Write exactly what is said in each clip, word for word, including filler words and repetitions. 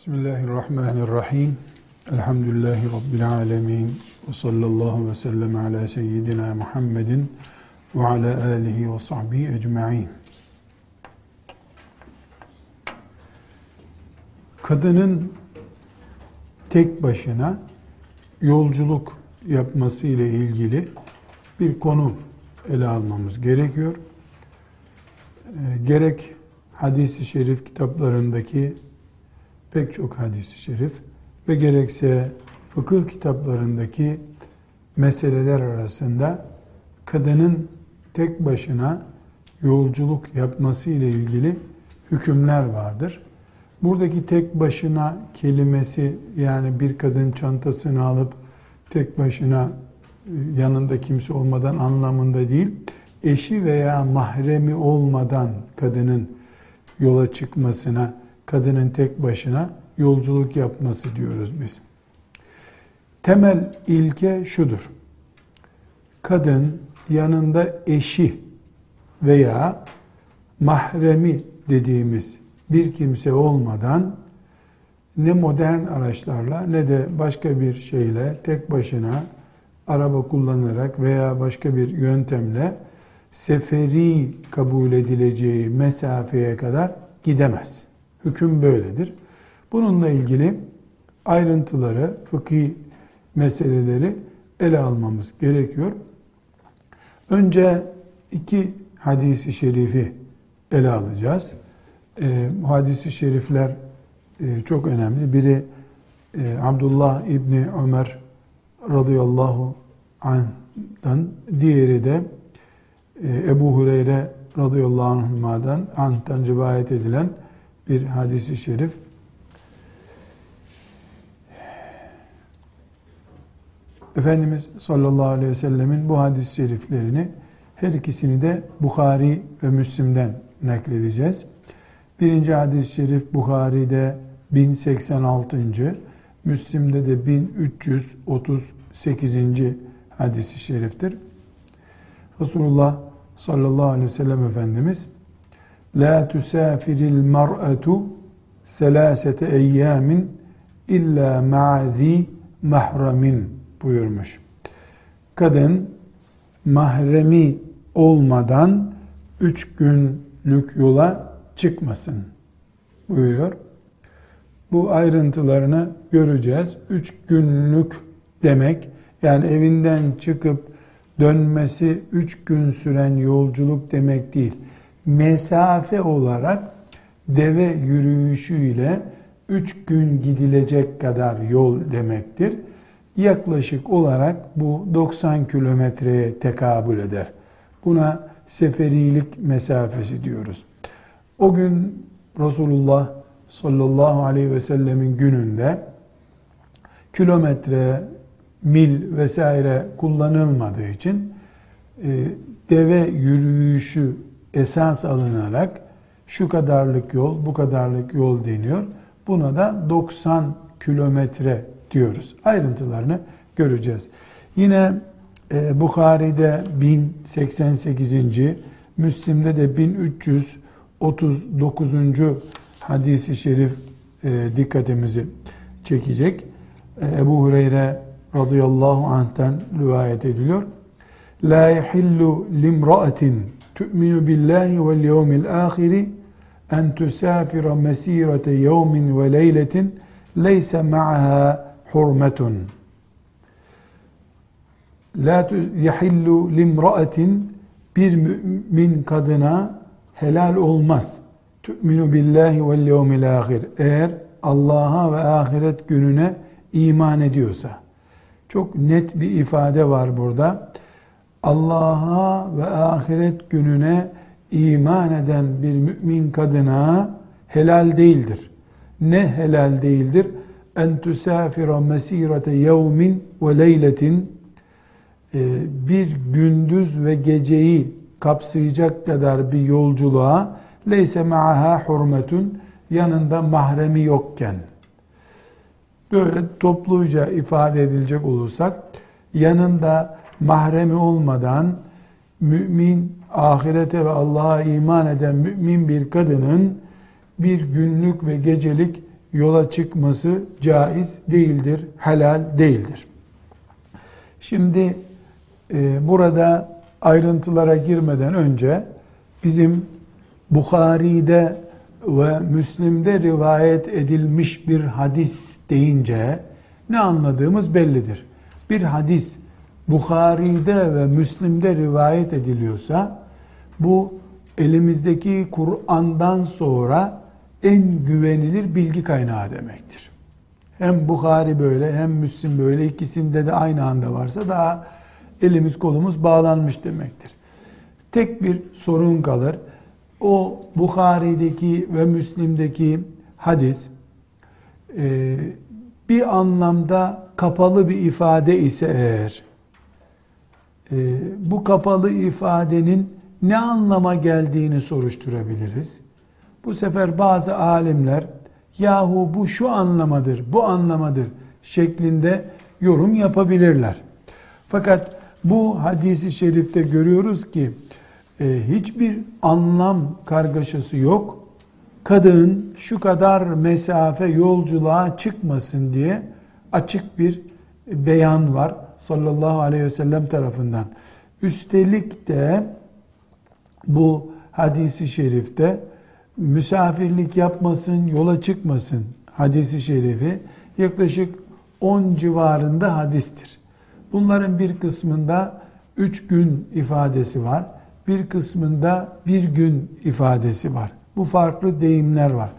Bismillahirrahmanirrahim. Elhamdülillahi Rabbil alemin. Ve sallallahu ve sellem ala seyyidina Muhammedin ve ala alihi ve sahbihi ecma'in. Kadının tek başına yolculuk yapması ile ilgili bir konu ele almamız gerekiyor. Gerek hadis-i şerif kitaplarındaki pek çok hadis-i şerif ve gerekse fıkıh kitaplarındaki meseleler arasında kadının tek başına yolculuk yapması ile ilgili hükümler vardır. Buradaki tek başına kelimesi, yani bir kadın çantasını alıp tek başına yanında kimse olmadan anlamında değil, eşi veya mahremi olmadan kadının yola çıkmasına, kadının tek başına yolculuk yapması diyoruz biz. Temel ilke şudur: kadın yanında eşi veya mahremi dediğimiz bir kimse olmadan ne modern araçlarla ne de başka bir şeyle tek başına araba kullanarak veya başka bir yöntemle seferi kabul edileceği mesafeye kadar gidemez. Hüküm böyledir. Bununla ilgili ayrıntıları, fıkhi meseleleri ele almamız gerekiyor. Önce iki hadis-i şerifi ele alacağız. E, hadis-i şerifler e, çok önemli. Biri e, Abdullah İbni Ömer radıyallahu anh'dan, diğeri de e, Ebu Hureyre radıyallahu anh'dan, anh'tan rivayet edilen bir hadis-i şerif. Efendimiz sallallahu aleyhi ve sellemin bu hadis-i şeriflerini, her ikisini de Buhari ve Müslim'den nakledeceğiz. Birinci hadis-i şerif Buhari'de bin seksen altı. Müslim'de de bin üç yüz otuz sekiz. hadis-i şeriftir. Resulullah sallallahu aleyhi ve sellem Efendimiz, "La tusafiril mar'atu selasete eyyamin illa ma'zi mahramin" buyurmuş. Kadın mahremi olmadan üç günlük yola çıkmasın buyuruyor. Bu ayrıntılarını göreceğiz. Üç günlük demek, yani evinden çıkıp dönmesi üç gün süren yolculuk demek değil. Mesafe olarak deve yürüyüşüyle üç gün gidilecek kadar yol demektir. Yaklaşık olarak bu doksan kilometreye tekabül eder. Buna seferilik mesafesi diyoruz. O gün Resulullah sallallahu aleyhi ve sellemin gününde kilometre, mil vesaire kullanılmadığı için e, deve yürüyüşü esas alınarak şu kadarlık yol, bu kadarlık yol deniyor. Buna da doksan kilometre diyoruz. Ayrıntılarını göreceğiz. Yine e, Buhari'de bin seksen sekiz. Müslim'de de bin üç yüz otuz dokuz. hadis-i şerif e, dikkatimizi çekecek. E, Ebu Hureyre radıyallahu anh'ten rivayet ediliyor. "La yahillu limra'atin tu'minu billahi vel yevmil ahiri en tusafira mesirete yevmin ve leyletin leysa ma'ha hurmetun. La yahillu limra'atin" bir mümin kadına helal olmaz. "Tu'minu billahi vel yevmil ahir" eğer Allah'a ve ahiret gününe iman ediyorsa. Çok net bir ifade var burada. Allah'a ve ahiret gününe iman eden bir mümin kadına helal değildir. Ne helal değildir? "En tusafira mesirete yevmin ve leyletin" bir gündüz ve geceyi kapsayacak kadar bir yolculuğa, "leyse ma'aha hurmetun" yanında mahremi yokken. Böyle topluca ifade edilecek olursak, yanında mahremi olmadan mümin, ahirete ve Allah'a iman eden mümin bir kadının bir günlük ve gecelik yola çıkması caiz değildir, helal değildir. Şimdi e, burada ayrıntılara girmeden önce bizim Buhari'de ve Müslim'de rivayet edilmiş bir hadis deyince ne anladığımız bellidir. Bir hadis Buhari'de ve Müslim'de rivayet ediliyorsa bu elimizdeki Kur'an'dan sonra en güvenilir bilgi kaynağı demektir. Hem Buhari böyle hem Müslim böyle, ikisinde de aynı anda varsa daha elimiz kolumuz bağlanmış demektir. Tek bir sorun kalır. O Buhari'deki ve Müslim'deki hadis e, bir anlamda kapalı bir ifade ise eğer, e, bu kapalı ifadenin ne anlama geldiğini soruşturabiliriz. Bu sefer bazı alimler yahu bu şu anlamadır, bu anlamadır şeklinde yorum yapabilirler. Fakat bu hadis-i şerifte görüyoruz ki e, hiçbir anlam kargaşası yok. Kadın şu kadar mesafe yolculuğa çıkmasın diye açık bir beyan var sallallahu aleyhi ve sellem tarafından. Üstelik de bu hadis-i şerifte misafirlik yapmasın, yola çıkmasın hadis-i şerifi yaklaşık on civarında hadistir. Bunların bir kısmında üç gün ifadesi var, bir kısmında bir gün ifadesi var. Bu farklı deyimler var.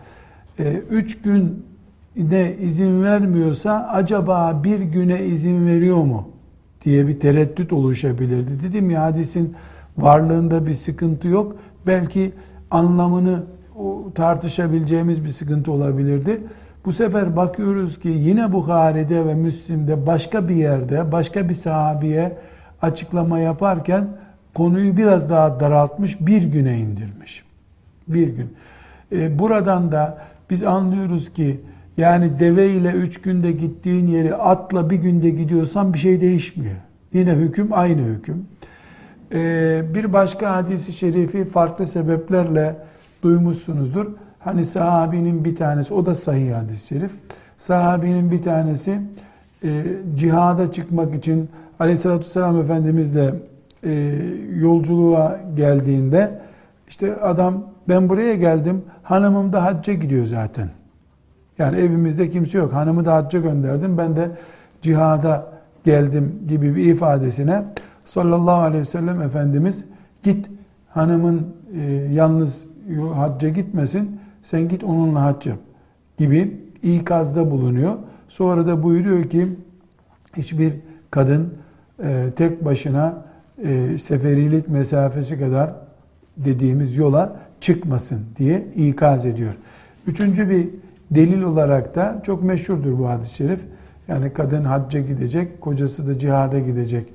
E, üç gün de izin vermiyorsa acaba bir güne izin veriyor mu diye bir tereddüt oluşabilirdi. Dedim ya, hadisin varlığında bir sıkıntı yok. Belki anlamını tartışabileceğimiz bir sıkıntı olabilirdi. Bu sefer bakıyoruz ki yine Buhari'de ve Müslim'de başka bir yerde, başka bir sahabiye açıklama yaparken konuyu biraz daha daraltmış, bir güne indirmiş. Bir gün. Ee, buradan da biz anlıyoruz ki yani deve ile üç günde gittiğin yeri atla bir günde gidiyorsan bir şey değişmiyor. Yine hüküm aynı hüküm. Ee, bir başka hadisi şerifi farklı sebeplerle duymuşsunuzdur. Hani sahabinin bir tanesi, o da sahih hadis-i şerif. Sahabinin bir tanesi e, cihada çıkmak için Aleyhisselatü Vesselam Efendimizle e, yolculuğa geldiğinde işte adam, ben buraya geldim, hanımım da hacca gidiyor zaten. Yani evimizde kimse yok, hanımı da hacca gönderdim, ben de cihada geldim gibi bir ifadesine sallallahu aleyhi ve sellem Efendimiz git hanımın e, yalnız hacca gitmesin, sen git onunla hac yap gibi ikazda bulunuyor. Sonra da buyuruyor ki hiçbir kadın e, tek başına e, seferilik mesafesi kadar dediğimiz yola çıkmasın diye ikaz ediyor. Üçüncü bir delil olarak da çok meşhurdur bu hadis-i şerif. Yani kadın hacca gidecek, kocası da cihada gidecek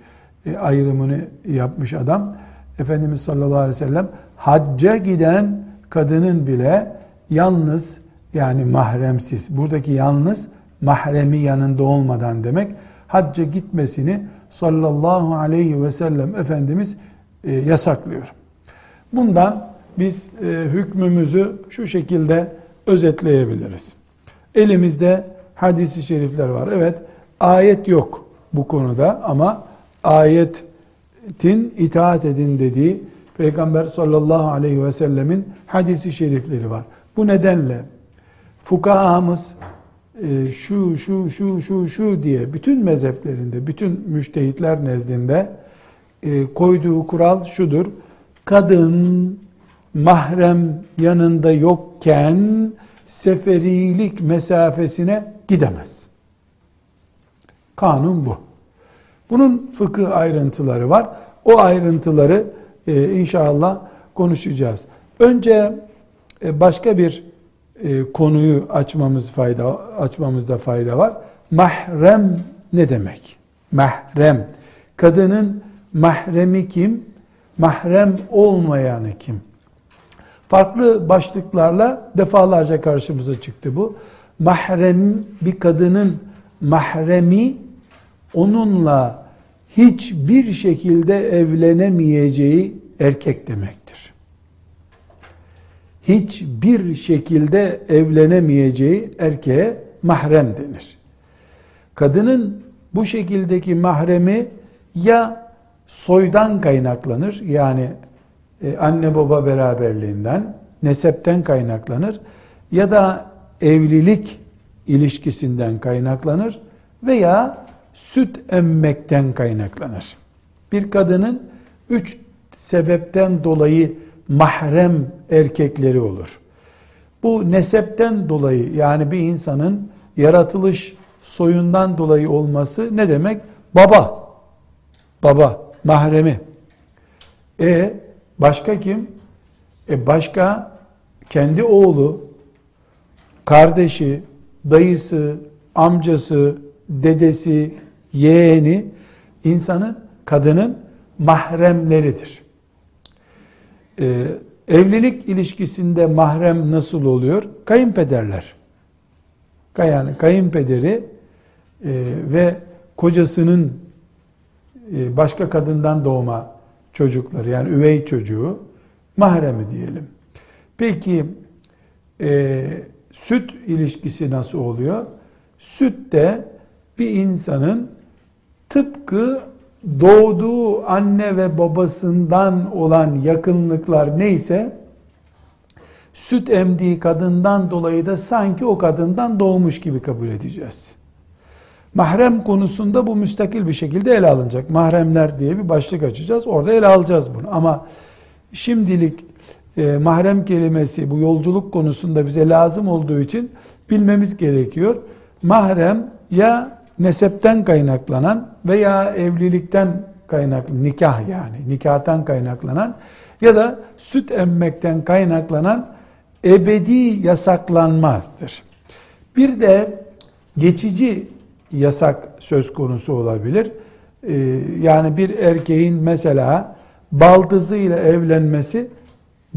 e, ayrımını yapmış adam. Efendimiz sallallahu aleyhi ve sellem hacca giden kadının bile yalnız, yani mahremsiz, buradaki yalnız mahremi yanında olmadan demek, hacca gitmesini sallallahu aleyhi ve sellem Efendimiz e, yasaklıyor. Bundan biz e, hükmümüzü şu şekilde özetleyebiliriz. Elimizde hadis-i şerifler var. Evet, ayet yok bu konuda ama ayetin itaat edin dediği Peygamber sallallahu aleyhi ve sellemin hadis-i şerifleri var. Bu nedenle fukahamız e, şu, şu, şu, şu, şu diye bütün mezheplerinde, bütün müçtehitler nezdinde e, koyduğu kural şudur. Kadın mahrem yanında yokken seferilik mesafesine gidemez. Kanun bu. Bunun fıkıh ayrıntıları var. O ayrıntıları e, inşallah konuşacağız. Önce e, başka bir e, konuyu açmamız fayda, açmamızda fayda var. Mahrem ne demek? Mahrem. Kadının mahremi kim? Mahrem olmayanı kim? Farklı başlıklarla defalarca karşımıza çıktı bu. Mahrem, bir kadının mahremi, onunla hiçbir şekilde evlenemeyeceği erkek demektir. hiçbir şekilde evlenemeyeceği erkeğe mahrem denir. Kadının bu şekildeki mahremi ya soydan kaynaklanır, yani anne baba beraberliğinden, nesepten kaynaklanır ya da evlilik ilişkisinden kaynaklanır veya süt emmekten kaynaklanır. Bir kadının üç sebepten dolayı mahrem erkekleri olur. Bu nesepten dolayı, yani bir insanın yaratılış soyundan dolayı olması ne demek? Baba. Baba, mahremi. E başka kim? E başka kendi oğlu, kardeşi, dayısı, amcası, dedesi, yeğeni, insanın, kadının mahremleridir. Ee, evlilik ilişkisinde mahrem nasıl oluyor? Kayınpederler. Yani kayınpederi e, ve kocasının e, başka kadından doğma çocukları, yani üvey çocuğu mahremi diyelim. Peki e, süt ilişkisi nasıl oluyor? Süt de bir insanın tıpkı doğduğu anne ve babasından olan yakınlıklar neyse, süt emdiği kadından dolayı da sanki o kadından doğmuş gibi kabul edeceğiz. Mahrem konusunda bu müstakil bir şekilde ele alınacak. Mahremler diye bir başlık açacağız. Orada ele alacağız bunu. Ama şimdilik e, mahrem kelimesi bu yolculuk konusunda bize lazım olduğu için bilmemiz gerekiyor. Mahrem ya nesepten kaynaklanan veya evlilikten kaynaklanan, nikah yani nikahtan kaynaklanan ya da süt emmekten kaynaklanan ebedi yasaklanmadır. Bir de geçici yasak söz konusu olabilir. Ee, yani bir erkeğin mesela baldızıyla evlenmesi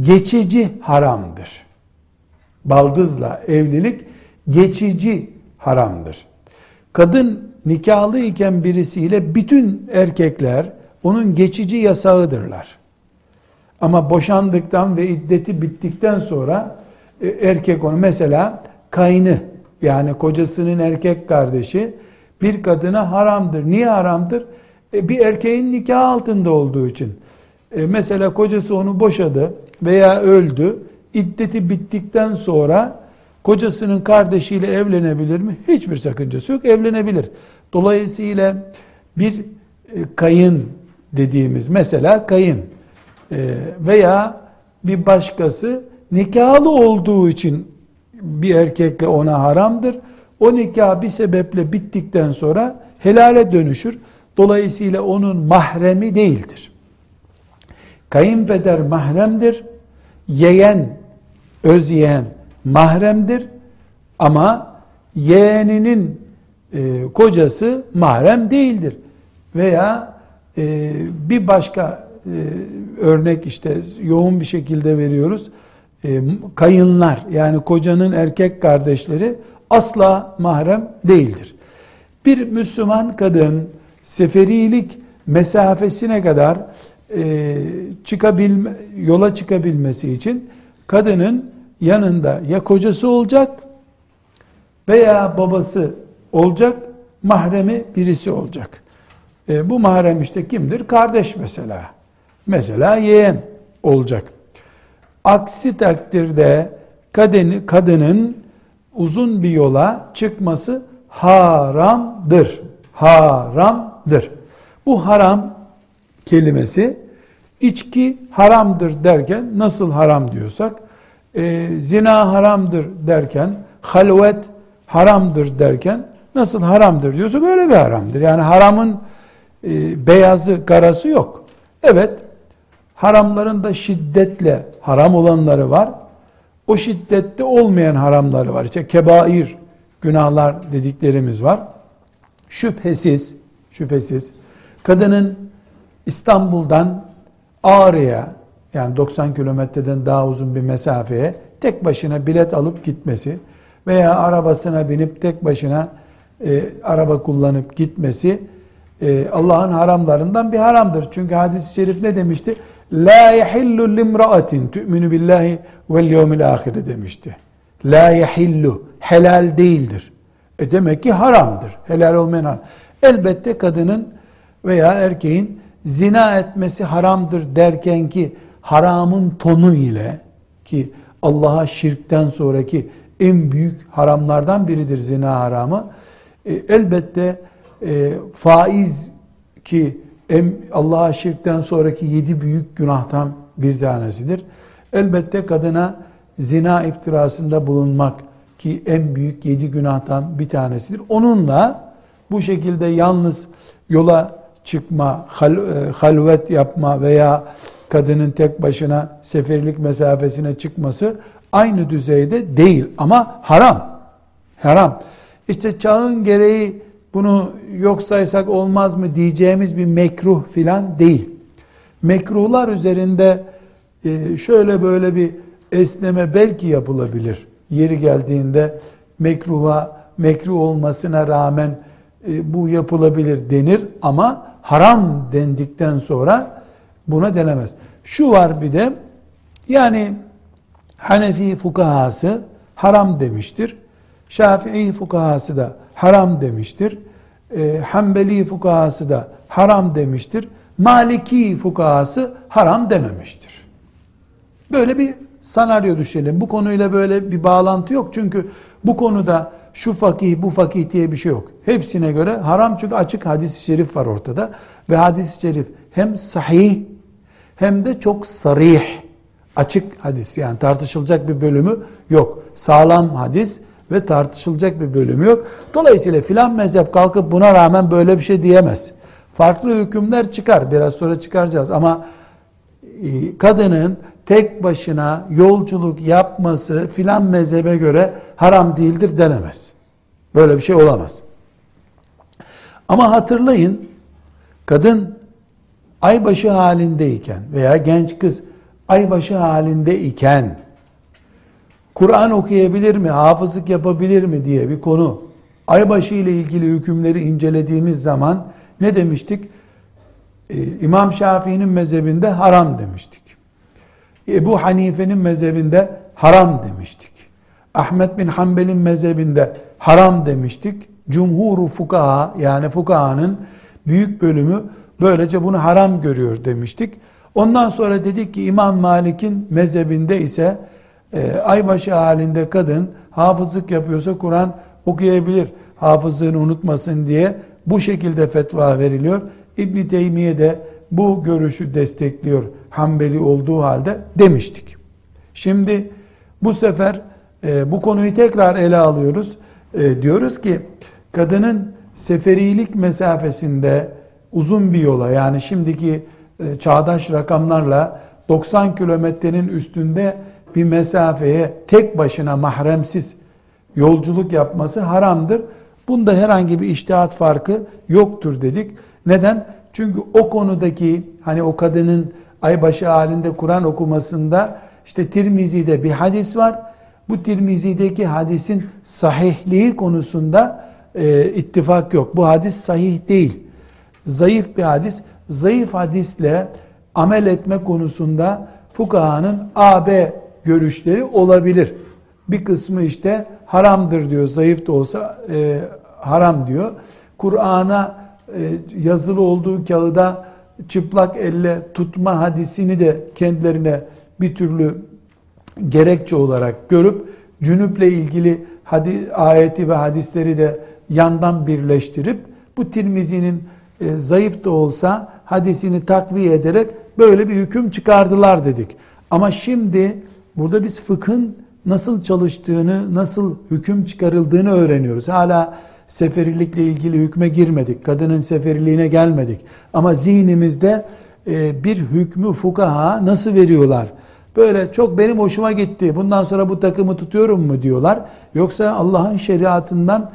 geçici haramdır. Baldızla evlilik geçici haramdır. Kadın nikahlı iken birisiyle bütün erkekler onun geçici yasağıdırlar. Ama boşandıktan ve iddeti bittikten sonra erkek onu, mesela kaynı, yani kocasının erkek kardeşi bir kadına haramdır. Niye haramdır? E, bir erkeğin nikah altında olduğu için. E, mesela kocası onu boşadı veya öldü. İddeti bittikten sonra kocasının kardeşiyle evlenebilir mi? Hiçbir sakıncası yok. Evlenebilir. Dolayısıyla bir kayın dediğimiz, mesela kayın veya bir başkası nikahlı olduğu için bir erkekle ona haramdır. O nikah bir sebeple bittikten sonra helale dönüşür. Dolayısıyla onun mahremi değildir. Kayınpeder mahremdir. Yeğen, öz yeğen mahremdir ama yeğeninin e, kocası mahrem değildir. Veya e, bir başka e, örnek, işte yoğun bir şekilde veriyoruz. E, kayınlar, yani kocanın erkek kardeşleri asla mahrem değildir. Bir Müslüman kadın seferilik mesafesine kadar e, çıkabilme, yola çıkabilmesi için kadının yanında ya kocası olacak veya babası olacak, mahremi birisi olacak. E, bu mahrem işte kimdir? Kardeş mesela. Mesela yeğen olacak. Aksi takdirde kadını, kadının uzun bir yola çıkması haramdır. Haramdır. Bu haram kelimesi, içki haramdır derken nasıl haram diyorsak, E, zina haramdır derken, halvet haramdır derken nasıl haramdır diyorsa böyle bir haramdır. Yani haramın e, beyazı, karası yok. Evet, haramların da şiddetle haram olanları var. O şiddette olmayan haramları var. İşte kebair günahlar dediklerimiz var. Şüphesiz, şüphesiz kadının İstanbul'dan Ağrı'ya, yani doksan kilometreden daha uzun bir mesafeye tek başına bilet alıp gitmesi veya arabasına binip tek başına e, araba kullanıp gitmesi e, Allah'ın haramlarından bir haramdır. Çünkü hadis-i şerif ne demişti? La yahillu limra'atin tu'minu billahi vel yevmil ahire demişti. La yahillu, helal değildir. E demek ki haramdır. Helal olmayan haram. Elbette kadının veya erkeğin zina etmesi haramdır derken ki haramın tonu ile, ki Allah'a şirkten sonraki en büyük haramlardan biridir zina haramı. E, elbette e, faiz ki Allah'a şirkten sonraki yedi büyük günahtan bir tanesidir. Elbette kadına zina iftirasında bulunmak ki en büyük yedi günahtan bir tanesidir. Onunla bu şekilde yalnız yola çıkma, hal, halvet yapma veya kadının tek başına seferlik mesafesine çıkması aynı düzeyde değil ama haram. Haram. İşte çağın gereği bunu yok saysak olmaz mı diyeceğimiz bir mekruh filan değil. Mekruhlar üzerinde şöyle böyle bir esneme belki yapılabilir. Yeri geldiğinde mekruha, mekruh olmasına rağmen bu yapılabilir denir ama haram dendikten sonra buna denemez. Şu var bir de, yani Hanefi fukahası haram demiştir. Şafii fukahası da haram demiştir. E, Hanbeli fukahası da haram demiştir. Maliki fukahası haram dememiştir. Böyle bir sanaryo düşünelim. Bu konuyla böyle bir bağlantı yok. Çünkü bu konuda şu fakih, bu fakih diye bir şey yok. Hepsine göre haram, çünkü açık hadis-i şerif var ortada. Ve hadis-i şerif hem sahih hem de çok sarih. Açık hadis, yani tartışılacak bir bölümü yok. Sağlam hadis ve tartışılacak bir bölümü yok. Dolayısıyla filan mezhep kalkıp buna rağmen böyle bir şey diyemez. Farklı hükümler çıkar. Biraz sonra çıkaracağız ama kadının tek başına yolculuk yapması filan mezhebe göre haram değildir denemez. Böyle bir şey olamaz. Ama hatırlayın, kadın aybaşı halindeyken veya genç kız aybaşı halindeyken Kur'an okuyabilir mi, hafızlık yapabilir mi diye bir konu. Aybaşı ile ilgili hükümleri incelediğimiz zaman ne demiştik? Ee, İmam Şafii'nin mezhebinde haram demiştik. Ebu Hanife'nin mezhebinde haram demiştik. Ahmet bin Hanbel'in mezhebinde haram demiştik. Cumhur-u fukaha, yani fukahanın büyük bölümü böylece bunu haram görüyor demiştik. Ondan sonra dedik ki İmam Malik'in mezhebinde ise E, aybaşı halinde kadın hafızlık yapıyorsa Kur'an okuyabilir, hafızlığını unutmasın diye bu şekilde fetva veriliyor. İbn-i Teymiye de bu görüşü destekliyor Hanbeli olduğu halde demiştik. Şimdi bu sefer e, bu konuyu tekrar ele alıyoruz. E, diyoruz ki kadının seferilik mesafesinde uzun bir yola, yani şimdiki e, çağdaş rakamlarla doksan kilometrenin üstünde bir mesafeye tek başına mahremsiz yolculuk yapması haramdır. Bunda herhangi bir içtihat farkı yoktur dedik. Neden? Çünkü o konudaki, hani o kadının aybaşı halinde Kur'an okumasında işte Tirmizi'de bir hadis var. Bu Tirmizi'deki hadisin sahihliği konusunda e, ittifak yok. Bu hadis sahih değil. Zayıf bir hadis. Zayıf hadisle amel etme konusunda fukahanın A B görüşleri olabilir. Bir kısmı işte haramdır diyor, zayıf da olsa e, haram diyor. Kur'an'a e, yazılı olduğu kağıda çıplak elle tutma hadisini de kendilerine bir türlü gerekçe olarak görüp cünüple ilgili hadi, ayeti ve hadisleri de yandan birleştirip bu Tirmizi'nin e, zayıf da olsa hadisini takviye ederek böyle bir hüküm çıkardılar dedik. Ama şimdi burada biz fıkhın nasıl çalıştığını, nasıl hüküm çıkarıldığını öğreniyoruz. Hala seferilikle ilgili hükme girmedik. Kadının seferiliğine gelmedik. Ama zihnimizde bir hükmü fukaha nasıl veriyorlar? Böyle çok benim hoşuma gitti, bundan sonra bu takımı tutuyorum mu diyorlar. Yoksa Allah'ın şeriatından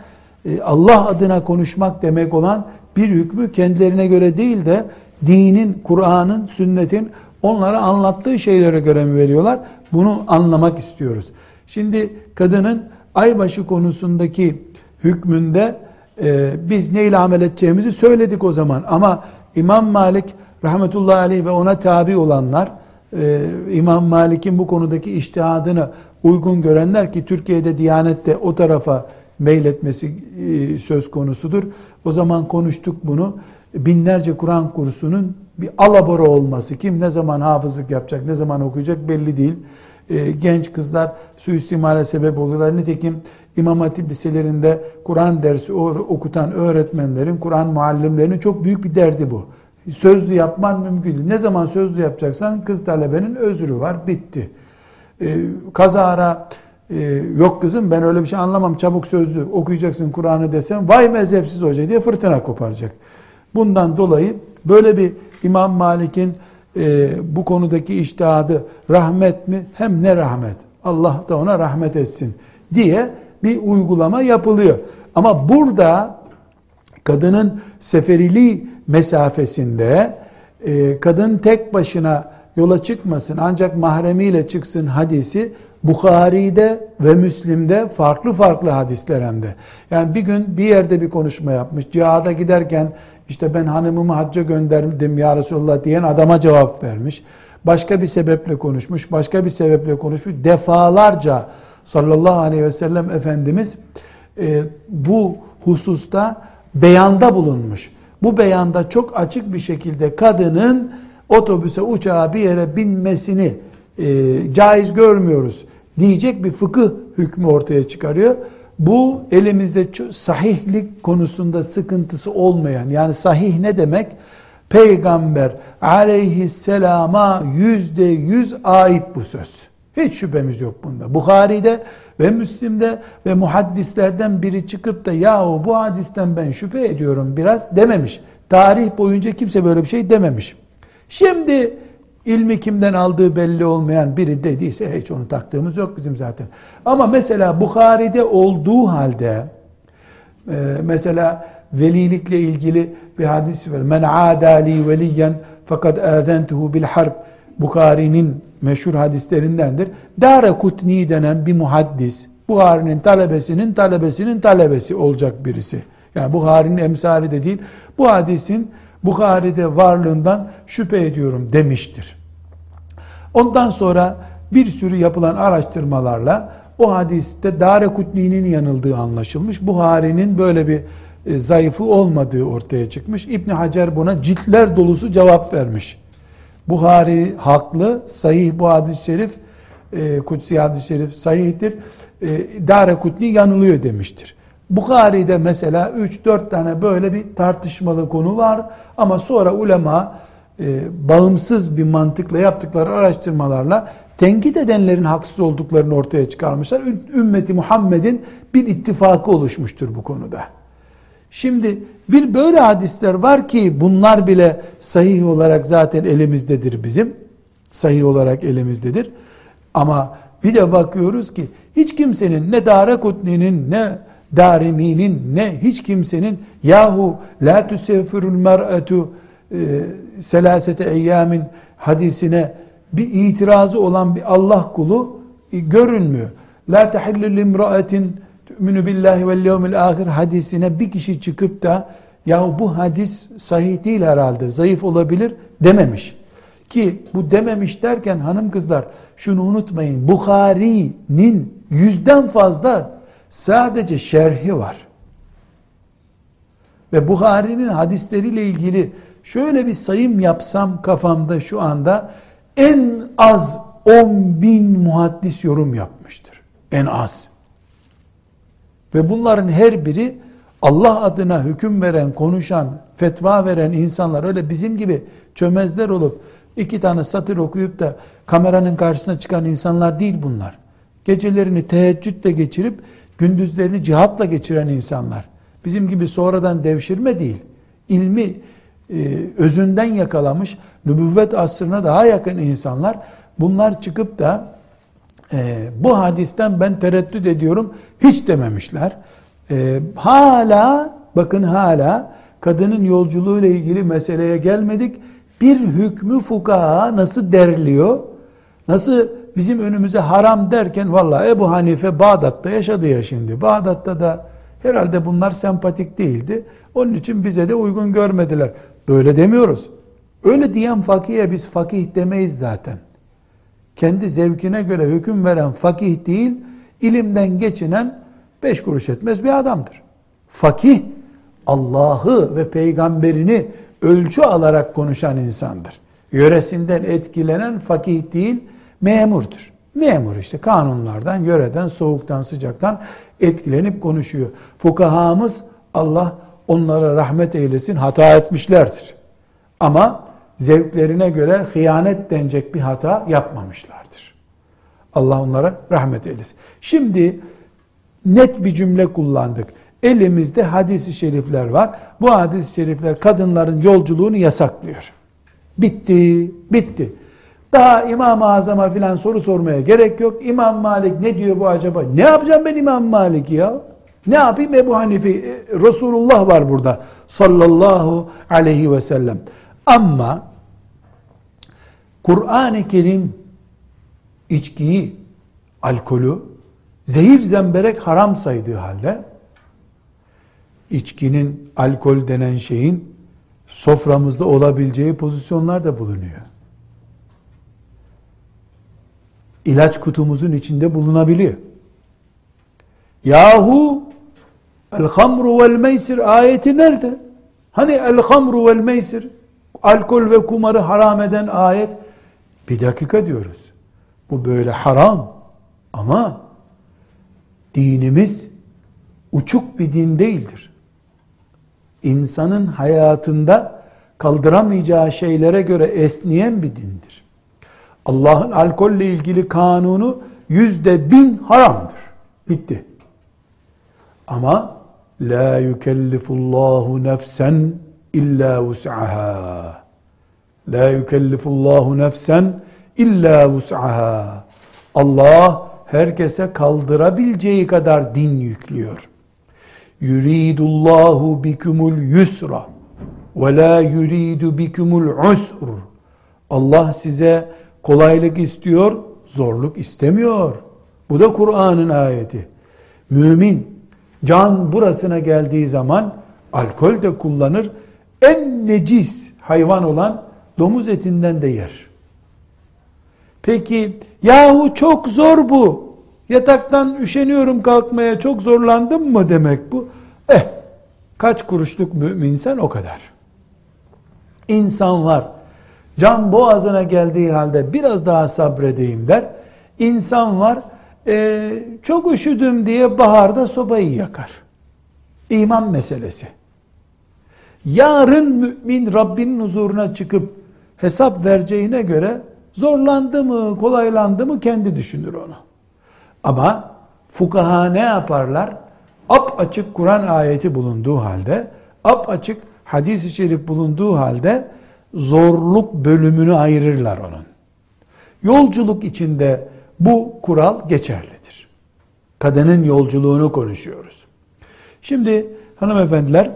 Allah adına konuşmak demek olan bir hükmü kendilerine göre değil de dinin, Kur'an'ın, sünnetin onlara anlattığı şeylere göre mi veriyorlar? Bunu anlamak istiyoruz. Şimdi kadının aybaşı konusundaki hükmünde e, biz neyle amel edeceğimizi söyledik o zaman. Ama İmam Malik rahmetullahi aleyh ve ona tabi olanlar, e, İmam Malik'in bu konudaki içtihadını uygun görenler ki Türkiye'de Diyanet de o tarafa meyletmesi e, söz konusudur. O zaman konuştuk bunu. Binlerce Kur'an kursunun bir alabora olması, kim ne zaman hafızlık yapacak, ne zaman okuyacak belli değil. E, genç kızlar suistimale sebep oluyorlar. Nitekim İmam Hatip liselerinde Kur'an dersi okutan öğretmenlerin, Kur'an muallimlerinin çok büyük bir derdi bu. Sözlü yapman mümkün değil. Ne zaman sözlü yapacaksan kız talebenin özrü var, bitti. E, kazara e, yok kızım ben öyle bir şey anlamam, çabuk sözlü okuyacaksın Kur'an'ı desem, vay mezhepsiz hoca diye fırtına koparacak. Bundan dolayı böyle bir İmam Malik'in e, bu konudaki içtihadı rahmet mi? Hem ne rahmet. Allah da ona rahmet etsin diye bir uygulama yapılıyor. Ama burada kadının seferiliği mesafesinde e, kadın tek başına yola çıkmasın ancak mahremiyle çıksın hadisi Buhari'de ve Müslim'de farklı farklı hadisler hem de. Yani bir gün bir yerde bir konuşma yapmış. Cihada giderken işte ben hanımımı hacca gönderdim ya Resulullah diyen adama cevap vermiş. Başka bir sebeple konuşmuş, başka bir sebeple konuşmuş. Defalarca sallallahu aleyhi ve sellem Efendimiz e, bu hususta beyanda bulunmuş. Bu beyanda çok açık bir şekilde kadının otobüse, uçağa, bir yere binmesini e, caiz görmüyoruz diyecek bir fıkıh hükmü ortaya çıkarıyor. Bu elimizde sahihlik konusunda sıkıntısı olmayan, yani sahih ne demek? Peygamber aleyhisselama yüzde yüz ait bu söz. Hiç şüphemiz yok bunda. Buhari'de ve Müslim'de ve muhaddislerden biri çıkıp da yahu bu hadisten ben şüphe ediyorum biraz dememiş. Tarih boyunca kimse böyle bir şey dememiş. Şimdi ilmi kimden aldığı belli olmayan biri dediyse hiç onu taktığımız yok bizim zaten. Ama mesela Buhari'de olduğu halde mesela velilikle ilgili bir hadis var. Men adali veliyen fakat azentuhu bil harb. Buhari'nin meşhur hadislerindendir. Darekutni denen bir muhaddis, Buhari'nin talebesinin talebesinin talebesi olacak birisi. Yani Buhari'nin emsali de değil. Bu hadisin Buhari'de varlığından şüphe ediyorum demiştir. Ondan sonra bir sürü yapılan araştırmalarla o hadiste Darekutni'nin yanıldığı anlaşılmış. Buhari'nin böyle bir e, zayıfı olmadığı ortaya çıkmış. İbn Hacer buna ciltler dolusu cevap vermiş. Buhari haklı, sahih bu hadis-i şerif, e, kutsi hadis-i şerif sahihtir, e, Darekutni yanılıyor demiştir. Buhari'de mesela üç dört tane böyle bir tartışmalı konu var ama sonra ulema e, bağımsız bir mantıkla yaptıkları araştırmalarla tenkit edenlerin haksız olduklarını ortaya çıkarmışlar. Ümmeti Muhammed'in bir ittifakı oluşmuştur bu konuda. Şimdi bir böyle hadisler var ki bunlar bile sahih olarak zaten elimizdedir bizim. Sahih olarak elimizdedir. Ama bir de bakıyoruz ki hiç kimsenin ne Darekutni'nin ne Dârimî'nin ne hiç kimsenin yahu la tusefirul mer'atu selasete eyyamin hadisine bir itirazı olan bir Allah kulu e, görünmüyor. La tahillul imra'atin tu'minu billahi vel yevmil ahir hadisine bir kişi çıkıp da yahu bu hadis sahih değil herhalde, zayıf olabilir dememiş. Ki bu dememiş derken hanım kızlar şunu unutmayın. Buhari'nin yüzden fazla sadece şerhi var. Ve Buhari'nin hadisleriyle ilgili şöyle bir sayım yapsam kafamda şu anda en az on bin muhaddis yorum yapmıştır. En az. Ve bunların her biri Allah adına hüküm veren, konuşan, fetva veren insanlar. Öyle bizim gibi çömezler olup iki tane satır okuyup da kameranın karşısına çıkan insanlar değil bunlar. Gecelerini teheccüdle geçirip gündüzlerini cihatla geçiren insanlar. Bizim gibi sonradan devşirme değil. İlmi e, özünden yakalamış, nübüvvet asrına daha yakın insanlar. Bunlar çıkıp da e, bu hadisten ben tereddüt ediyorum hiç dememişler. E, hala, bakın hala kadının yolculuğuyla ilgili meseleye gelmedik. Bir hükmü fukaha nasıl derliyor, nasıl bizim önümüze haram derken vallahi Ebu Hanife Bağdat'ta yaşadı ya şimdi. Bağdat'ta da herhalde bunlar sempatik değildi. Onun için bize de uygun görmediler. Böyle demiyoruz. Öyle diyen fakihe biz fakih demeyiz zaten. Kendi zevkine göre hüküm veren fakih değil, ilimden geçinen beş kuruş etmez bir adamdır. Fakih, Allah'ı ve peygamberini ölçü alarak konuşan insandır. Yöresinden etkilenen fakih değil, memurdur. Memur işte kanunlardan, yöreden, soğuktan, sıcaktan etkilenip konuşuyor. Fukahamız, Allah onlara rahmet eylesin, hata etmişlerdir. Ama zevklerine göre hıyanet denecek bir hata yapmamışlardır. Allah onlara rahmet eylesin. Şimdi net bir cümle kullandık. Elimizde hadis-i şerifler var. Bu hadis-i şerifler kadınların yolculuğunu yasaklıyor. Bitti, bitti. Daha İmam-ı Azam'a filan soru sormaya gerek yok. İmam Malik ne diyor bu acaba? Ne yapacağım ben İmam Malik ya? Ne yapayım Ebu Hanife? E, Resulullah var burada. Sallallahu aleyhi ve sellem. Ama Kur'an-ı Kerim içkiyi, alkolü, zehir zemberek haram saydığı halde içkinin, alkol denen şeyin soframızda olabileceği pozisyonlar da bulunuyor. İlaç kutumuzun içinde bulunabiliyor. Yahu el-hamru vel-meysir ayeti nerede? Hani el-hamru vel-meysir, alkol ve kumarı haram eden ayet. Bir dakika diyoruz. Bu böyle haram ama dinimiz uçuk bir din değildir. İnsanın hayatında kaldıramayacağı şeylere göre esniyen bir dindir. Allah'ın alkolle ilgili kanunu yüzde bin haramdır. Bitti. Ama la yukellifullahu nefsen illa vus'aha. La yukellifullahu nefsen illa vus'aha. Allah herkese kaldırabileceği kadar din yüklüyor. Yuridullahu bikumul yusra ve la yuridu bikumul usr. Allah size kolaylık istiyor, zorluk istemiyor. Bu da Kur'an'ın ayeti. Mümin can burasına geldiği zaman alkol de kullanır, en necis hayvan olan domuz etinden de yer. Peki yahu çok zor bu, yataktan üşeniyorum kalkmaya, çok zorlandım mı demek bu? Eh, kaç kuruşluk müminsen o kadar. İnsan var, can boğazına geldiği halde biraz daha sabredeyim der. İnsan var, e, çok üşüdüm diye baharda sobayı yakar. İman meselesi. Yarın mümin Rabbinin huzuruna çıkıp hesap vereceğine göre zorlandı mı, kolaylandı mı kendi düşünür onu. Ama fukaha ne yaparlar? Apaçık Kur'an ayeti bulunduğu halde, apaçık hadis-i şerif bulunduğu halde zorluk bölümünü ayırırlar onun. Yolculuk içinde bu kural geçerlidir. Kadının yolculuğunu konuşuyoruz. Şimdi hanımefendiler,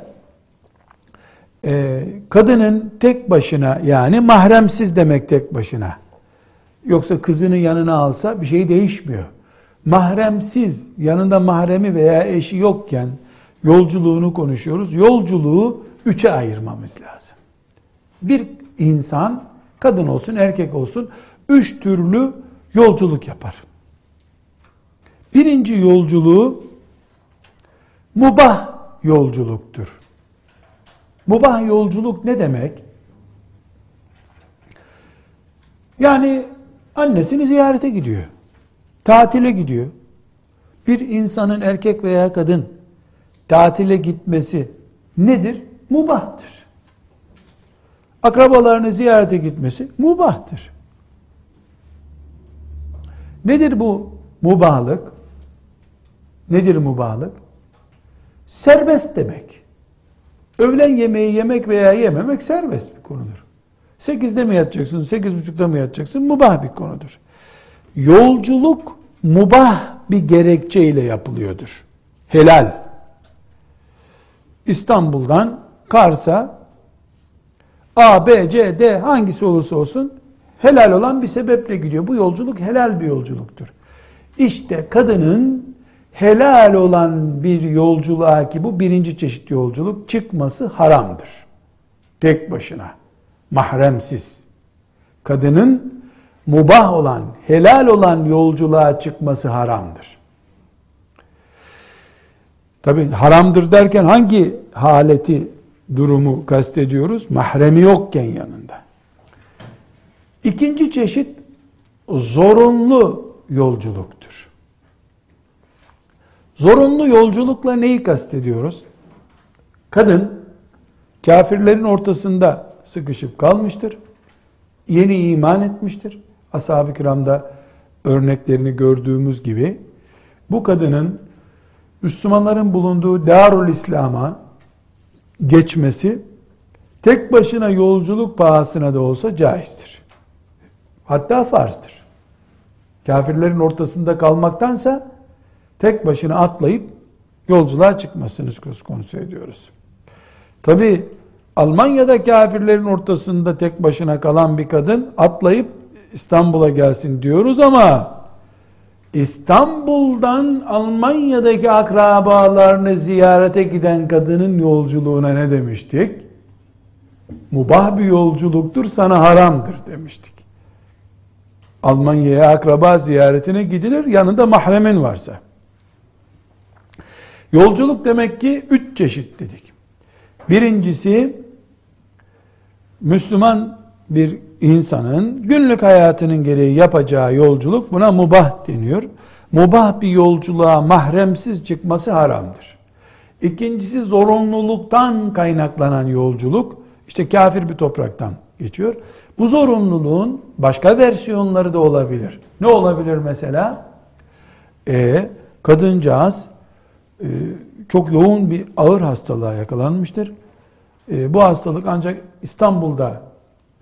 e, kadının tek başına, yani mahremsiz demek tek başına. Yoksa kızını yanına alsa bir şey değişmiyor. Mahremsiz, yanında mahremi veya eşi yokken yolculuğunu konuşuyoruz. Yolculuğu üçe ayırmamız lazım. Bir insan, kadın olsun erkek olsun, üç türlü yolculuk yapar. Birinci yolculuğu mubah yolculuktur. Mubah yolculuk ne demek? Yani annesini ziyarete gidiyor, tatile gidiyor. Bir insanın, erkek veya kadın, tatile gitmesi nedir? Mubahtır. Akrabalarını ziyarete gitmesi mubahtır. Nedir bu mubahlık? Nedir mubahlık? Serbest demek. Öğlen yemeği yemek veya yememek serbest bir konudur. Sekizde mi yatacaksın, sekiz buçukta mı yatacaksın? Mubah bir konudur. Yolculuk mubah bir gerekçeyle yapılıyordur. Helal. İstanbul'dan Kars'a A, B, C, D hangisi olursa olsun helal olan bir sebeple gidiyor. Bu yolculuk helal bir yolculuktur. İşte kadının helal olan bir yolculuğa, ki bu birinci çeşit yolculuk, çıkması haramdır. tek başına, mahremsiz, kadının mubah olan, helal olan yolculuğa çıkması haramdır. Tabi haramdır derken hangi haleti, durumu kastediyoruz? Mahremi yokken yanında. İkinci çeşit zorunlu yolculuktur. Zorunlu yolculukla neyi kastediyoruz? Kadın kafirlerin ortasında sıkışıp kalmıştır. Yeni iman etmiştir. Ashab-ı kiramda örneklerini gördüğümüz gibi bu kadının Müslümanların bulunduğu Darül İslam'a geçmesi tek başına yolculuk pahasına da olsa caizdir. Hatta farzdır. Kafirlerin ortasında kalmaktansa tek başına atlayıp yolculuğa çıkmasını söz konusu ediyoruz. Tabi Almanya'da kafirlerin ortasında tek başına kalan bir kadın atlayıp İstanbul'a gelsin diyoruz ama İstanbul'dan Almanya'daki akrabalarını ziyarete giden kadının yolculuğuna ne demiştik? Mubah bir yolculuktur, sana haramdır demiştik. Almanya'ya akraba ziyaretine gidilir, yanında mahremin varsa. Yolculuk demek ki üç çeşit dedik. Birincisi, Müslüman bir insanın günlük hayatının gereği yapacağı yolculuk, buna mubah deniyor. Mubah bir yolculuğa mahremsiz çıkması haramdır. İkincisi zorunluluktan kaynaklanan yolculuk, işte kafir bir topraktan geçiyor. Bu zorunluluğun başka versiyonları da olabilir. Ne olabilir mesela? E, kadıncağız e, çok yoğun bir ağır hastalığa yakalanmıştır. E, bu hastalık ancak İstanbul'da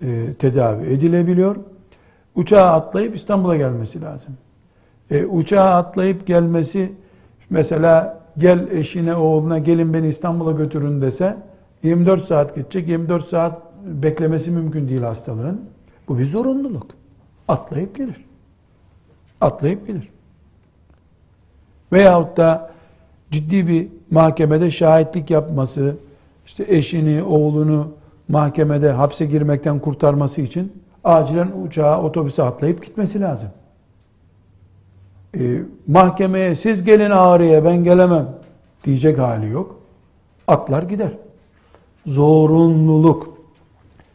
E, tedavi edilebiliyor. Uçağa atlayıp İstanbul'a gelmesi lazım. E, uçağa atlayıp gelmesi, mesela gel eşine, oğluna, gelin beni İstanbul'a götürün dese yirmi dört saat geçecek. yirmi dört saat beklemesi mümkün değil hastalığın. Bu bir zorunluluk. Atlayıp gelir. Atlayıp gelir. Veyahut da ciddi bir mahkemede şahitlik yapması, işte eşini, oğlunu mahkemede hapse girmekten kurtarması için acilen uçağa, otobüse atlayıp gitmesi lazım. Ee, mahkemeye siz gelin Ağrı'ya, ben gelemem diyecek hali yok. Atlar gider. Zorunluluk.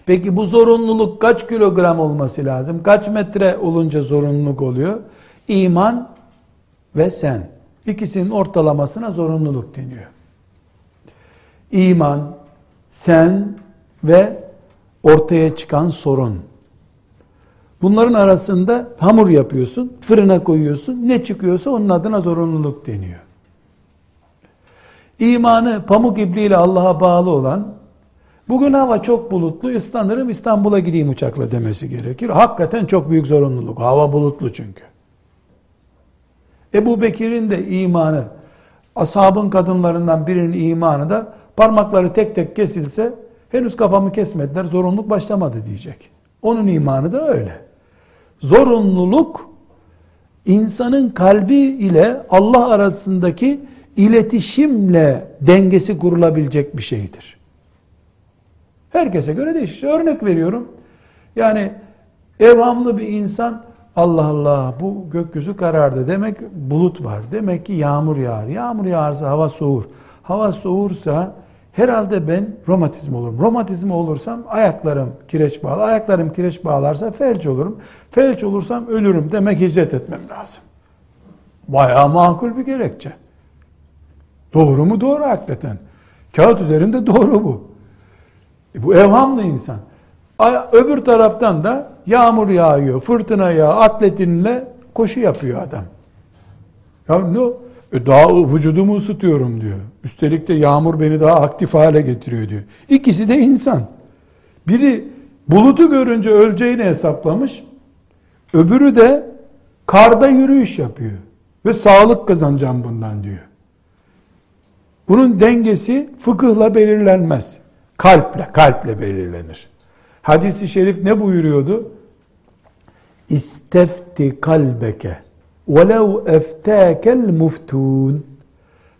Peki bu zorunluluk kaç kilogram olması lazım? Kaç metre olunca zorunluluk oluyor? İman ve sen. İkisinin ortalamasına zorunluluk deniyor. İman, sen ve ortaya çıkan sorun. Bunların arasında hamur yapıyorsun, fırına koyuyorsun, ne çıkıyorsa onun adına zorunluluk deniyor. İmanı pamuk ipliğiyle Allah'a bağlı olan, bugün hava çok bulutlu, ıslanırım İstanbul'a gideyim uçakla demesi gerekir. Hakikaten çok büyük zorunluluk, hava bulutlu çünkü. Ebu Bekir'in de imanı, ashabın kadınlarından birinin imanı da parmakları tek tek kesilse, henüz kafamı kesmediler, zorunluluk başlamadı diyecek. Onun imanı da öyle. Zorunluluk, insanın kalbi ile Allah arasındaki iletişimle dengesi kurulabilecek bir şeydir. Herkese göre değişir. Örnek veriyorum. Yani evhamlı bir insan, Allah Allah bu gökyüzü karardı, demek bulut var, demek ki yağmur yağar. Yağmur yağarsa hava soğur. Hava soğursa herhalde ben romatizm olurum. Romatizm olursam ayaklarım kireç bağlı. Ayaklarım kireç bağlarsa felç olurum. Felç olursam ölürüm demek, hicret etmem lazım. Bayağı makul bir gerekçe. Doğru mu? Doğru hakikaten. Kağıt üzerinde doğru bu. E bu evhamlı insan. Öbür taraftan da yağmur yağıyor, fırtına yağıyor, atletinle koşu yapıyor adam. Ya ne o? Daha vücudumu ısıtıyorum diyor. Üstelik de yağmur beni daha aktif hale getiriyor diyor. İkisi de insan. Biri bulutu görünce öleceğini hesaplamış. Öbürü de karda yürüyüş yapıyor. Ve sağlık kazanacağım bundan diyor. Bunun dengesi fıkıhla belirlenmez. Kalple, kalple belirlenir. Hadis-i şerif ne buyuruyordu? İstefti kalbeke. وَلَوْ اَفْتَاكَ الْمُفْتُونَ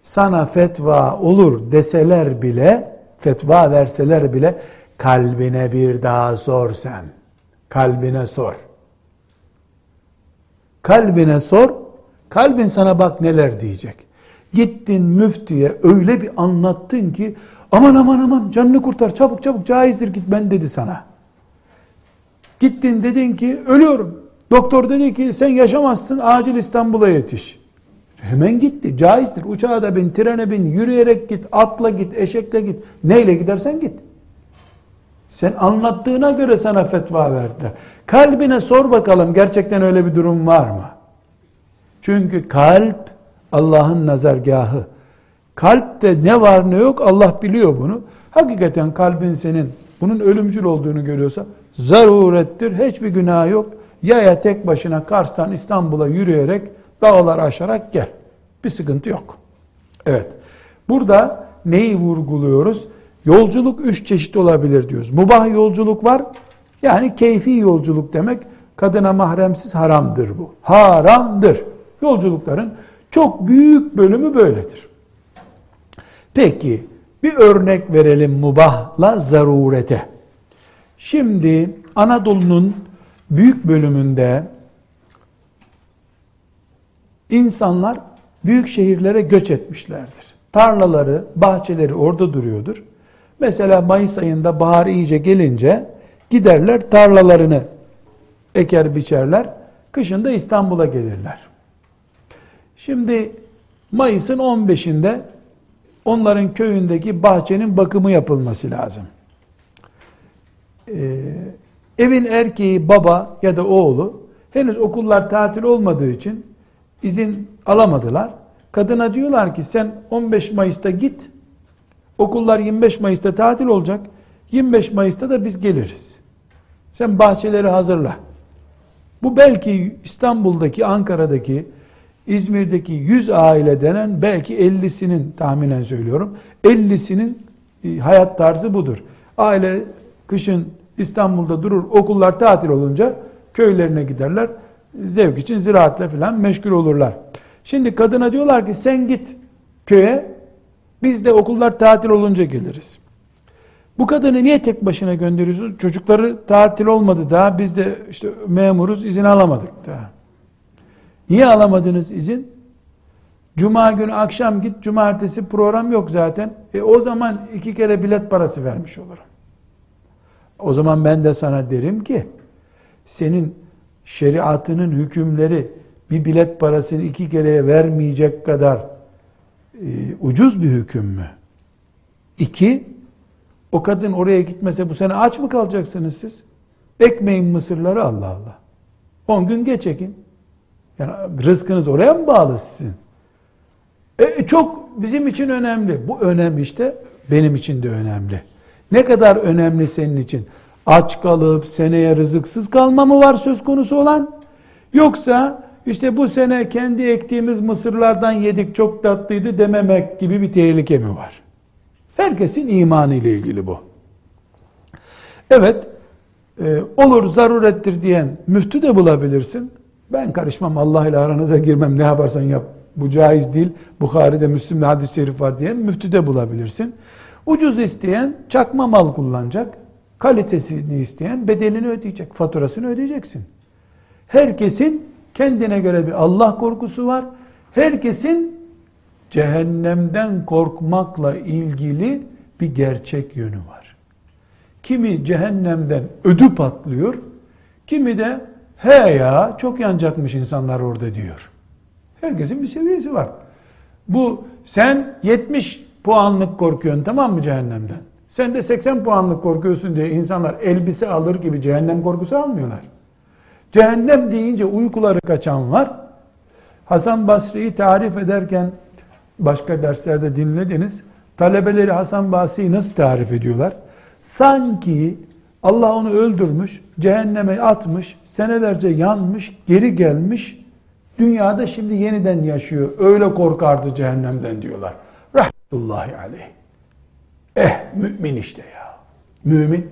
Sana fetva olur deseler bile, fetva verseler bile, kalbine bir daha sor sen. Kalbine sor. Kalbine sor. Kalbin sana bak neler diyecek. Gittin müftüye öyle bir anlattın ki aman aman aman canını kurtar çabuk çabuk caizdir git ben dedi sana. Gittin dedin ki ölüyorum. Doktor dedi ki sen yaşamazsın acil İstanbul'a yetiş. Hemen gitti caizdir. Uçağa da bin, trene bin, yürüyerek git, atla git, eşekle git. Neyle gidersen git. Sen anlattığına göre sana fetva verdiler. Kalbine sor bakalım gerçekten öyle bir durum var mı? Çünkü kalp Allah'ın nazargahı. Kalpte ne var ne yok Allah biliyor bunu. Hakikaten kalbin senin bunun ölümcül olduğunu görüyorsa zarurettir. Hiçbir günah yok. Yaya tek başına Kars'tan İstanbul'a yürüyerek dağları aşarak gel. Bir sıkıntı yok. Evet. Burada neyi vurguluyoruz? Yolculuk üç çeşit olabilir diyoruz. Mubah yolculuk var. Yani keyfi yolculuk demek. Kadına mahremsiz haramdır bu. Haramdır. Yolculukların çok büyük bölümü böyledir. Peki bir örnek verelim mubahla zarurete. Şimdi Anadolu'nun büyük bölümünde insanlar büyük şehirlere göç etmişlerdir. Tarlaları, bahçeleri orada duruyordur. Mesela Mayıs ayında bahar iyice gelince giderler tarlalarını eker biçerler. Kışında İstanbul'a gelirler. Şimdi Mayıs'ın on beşinde onların köyündeki bahçenin bakımı yapılması lazım. Ee, evin erkeği baba ya da oğlu henüz okullar tatil olmadığı için izin alamadılar. Kadına diyorlar ki sen on beş Mayıs'ta git. Okullar yirmi beş Mayıs'ta tatil olacak. yirmi beş Mayıs'ta da biz geliriz. Sen bahçeleri hazırla. Bu belki İstanbul'daki, Ankara'daki, İzmir'deki yüz aile denen belki ellisinin tahminen söylüyorum. ellisinin hayat tarzı budur. Aile kışın İstanbul'da durur, okullar tatil olunca köylerine giderler. Zevk için ziraatle falan meşgul olurlar. Şimdi kadına diyorlar ki sen git köye, biz de okullar tatil olunca geliriz. Bu kadını niye tek başına gönderiyorsunuz? Çocukları tatil olmadı daha, biz de işte memuruz, izin alamadık daha. Niye alamadınız izin? Cuma günü akşam git, cumartesi program yok zaten. E o zaman iki kere bilet parası vermiş olurum. O zaman ben de sana derim ki, senin şeriatının hükümleri bir bilet parasını iki kereye vermeyecek kadar e, ucuz bir hüküm mü? İki, o kadın oraya gitmese bu sene aç mı kalacaksınız siz? Ekmeğin mısırları Allah Allah. On gün geç ekin. Yani rızkınız oraya mı bağlı sizin? E, çok bizim için önemli. Bu önem işte benim için de önemli. Ne kadar önemli senin için? Aç kalıp seneye rızıksız kalma mı var söz konusu olan? Yoksa işte bu sene kendi ektiğimiz mısırlardan yedik çok tatlıydı dememek gibi bir tehlike mi var? Herkesin imanı ile ilgili bu. Evet, olur zarurettir diyen müftü de bulabilirsin. Ben karışmam, Allah ile aranıza girmem, ne yaparsan yap, bu caiz değil, Buhari'de, Müslim'de hadis-i şerif var diyen müftü de bulabilirsin. Ucuz isteyen çakma mal kullanacak, kalitesini isteyen bedelini ödeyecek, faturasını ödeyeceksin. Herkesin kendine göre bir Allah korkusu var. Herkesin cehennemden korkmakla ilgili bir gerçek yönü var. Kimi cehennemden ödü patlıyor, kimi de he ya çok yanacakmış insanlar orada diyor. Herkesin bir seviyesi var. Bu sen yetmiş puanlık korkuyorsun tamam mı cehennemden? Sen de seksen puanlık korkuyorsun diye insanlar elbise alır gibi cehennem korkusu almıyorlar. Cehennem deyince uykuları kaçan var. Hasan Basri'yi tarif ederken başka derslerde dinlediniz. Talebeleri Hasan Basri'yi nasıl tarif ediyorlar? Sanki Allah onu öldürmüş, cehenneme atmış, senelerce yanmış, geri gelmiş, dünyada şimdi yeniden yaşıyor. Öyle korkardı cehennemden diyorlar. Rahmetullahi aleyh. Eh mümin işte ya. Mümin.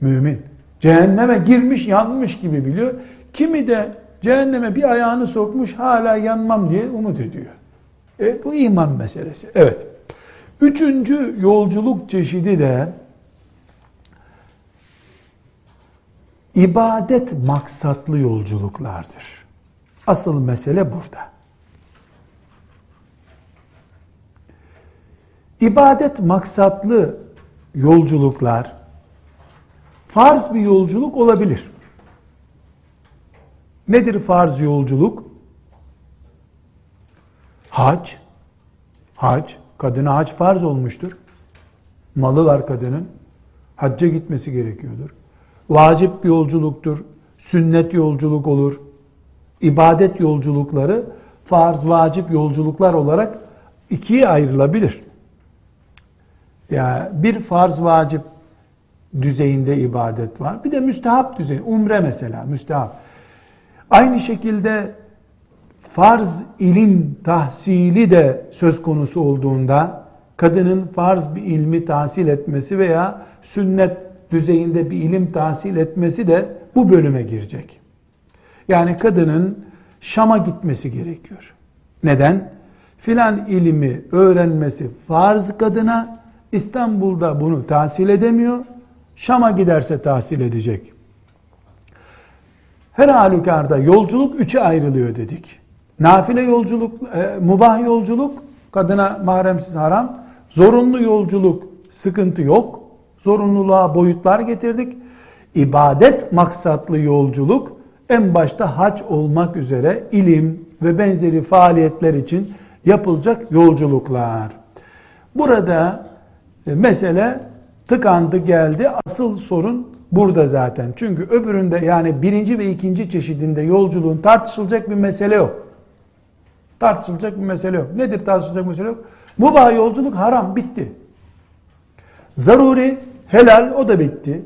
Mümin. Cehenneme girmiş, yanmış gibi biliyor. Kimi de cehenneme bir ayağını sokmuş, hala yanmam diye umut ediyor. E, bu iman meselesi. Evet. Üçüncü yolculuk çeşidi de İbadet maksatlı yolculuklardır. Asıl mesele burada. İbadet maksatlı yolculuklar farz bir yolculuk olabilir. Nedir farz yolculuk? Hac. Hac. Kadına hac farz olmuştur. Malı var kadının. Hacca gitmesi gerekiyordur. Vacip yolculuktur. Sünnet yolculuk olur. İbadet yolculukları farz, vacip yolculuklar olarak ikiye ayrılabilir. Ya bir farz, vacip düzeyinde ibadet var. Bir de müstehap düzeyi. Umre mesela müstehap. Aynı şekilde farz ilim tahsili de söz konusu olduğunda kadının farz bir ilmi tahsil etmesi veya sünnet düzeyinde bir ilim tahsil etmesi de bu bölüme girecek. Yani kadının Şam'a gitmesi gerekiyor. Neden? Filan ilimi öğrenmesi farz kadına, İstanbul'da bunu tahsil edemiyor, Şam'a giderse tahsil edecek. Her halükarda yolculuk üçe ayrılıyor dedik. Nafile yolculuk, e, mübah yolculuk, kadına mahremsiz haram. Zorunlu yolculuk, sıkıntı yok. Zorunluluğa boyutlar getirdik. İbadet maksatlı yolculuk, en başta hac olmak üzere ilim ve benzeri faaliyetler için yapılacak yolculuklar. Burada e, mesele tıkandı geldi. Asıl sorun burada zaten. Çünkü öbüründe, yani birinci ve ikinci çeşidinde yolculuğun tartışılacak bir mesele yok. Tartışılacak bir mesele yok. Nedir tartışılacak bir mesele yok? Mübah yolculuk haram, bitti. Zaruri, helal, o da bitti.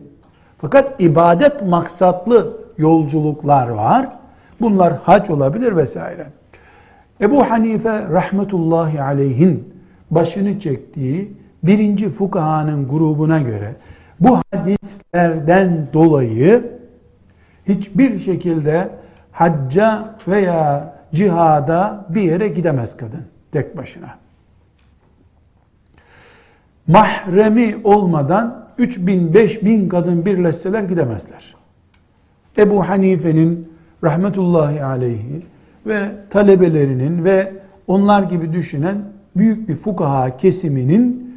Fakat ibadet maksatlı yolculuklar var. Bunlar hac olabilir vesaire. Ebu Hanife rahmetullahi aleyhin başını çektiği birinci fukahanın grubuna göre bu hadislerden dolayı hiçbir şekilde hacca veya cihada bir yere gidemez kadın tek başına. Mahremi olmadan üç bin beş bin kadın birleşseler gidemezler. Ebu Hanife'nin rahmetullahi aleyhi ve talebelerinin ve onlar gibi düşünen büyük bir fukaha kesiminin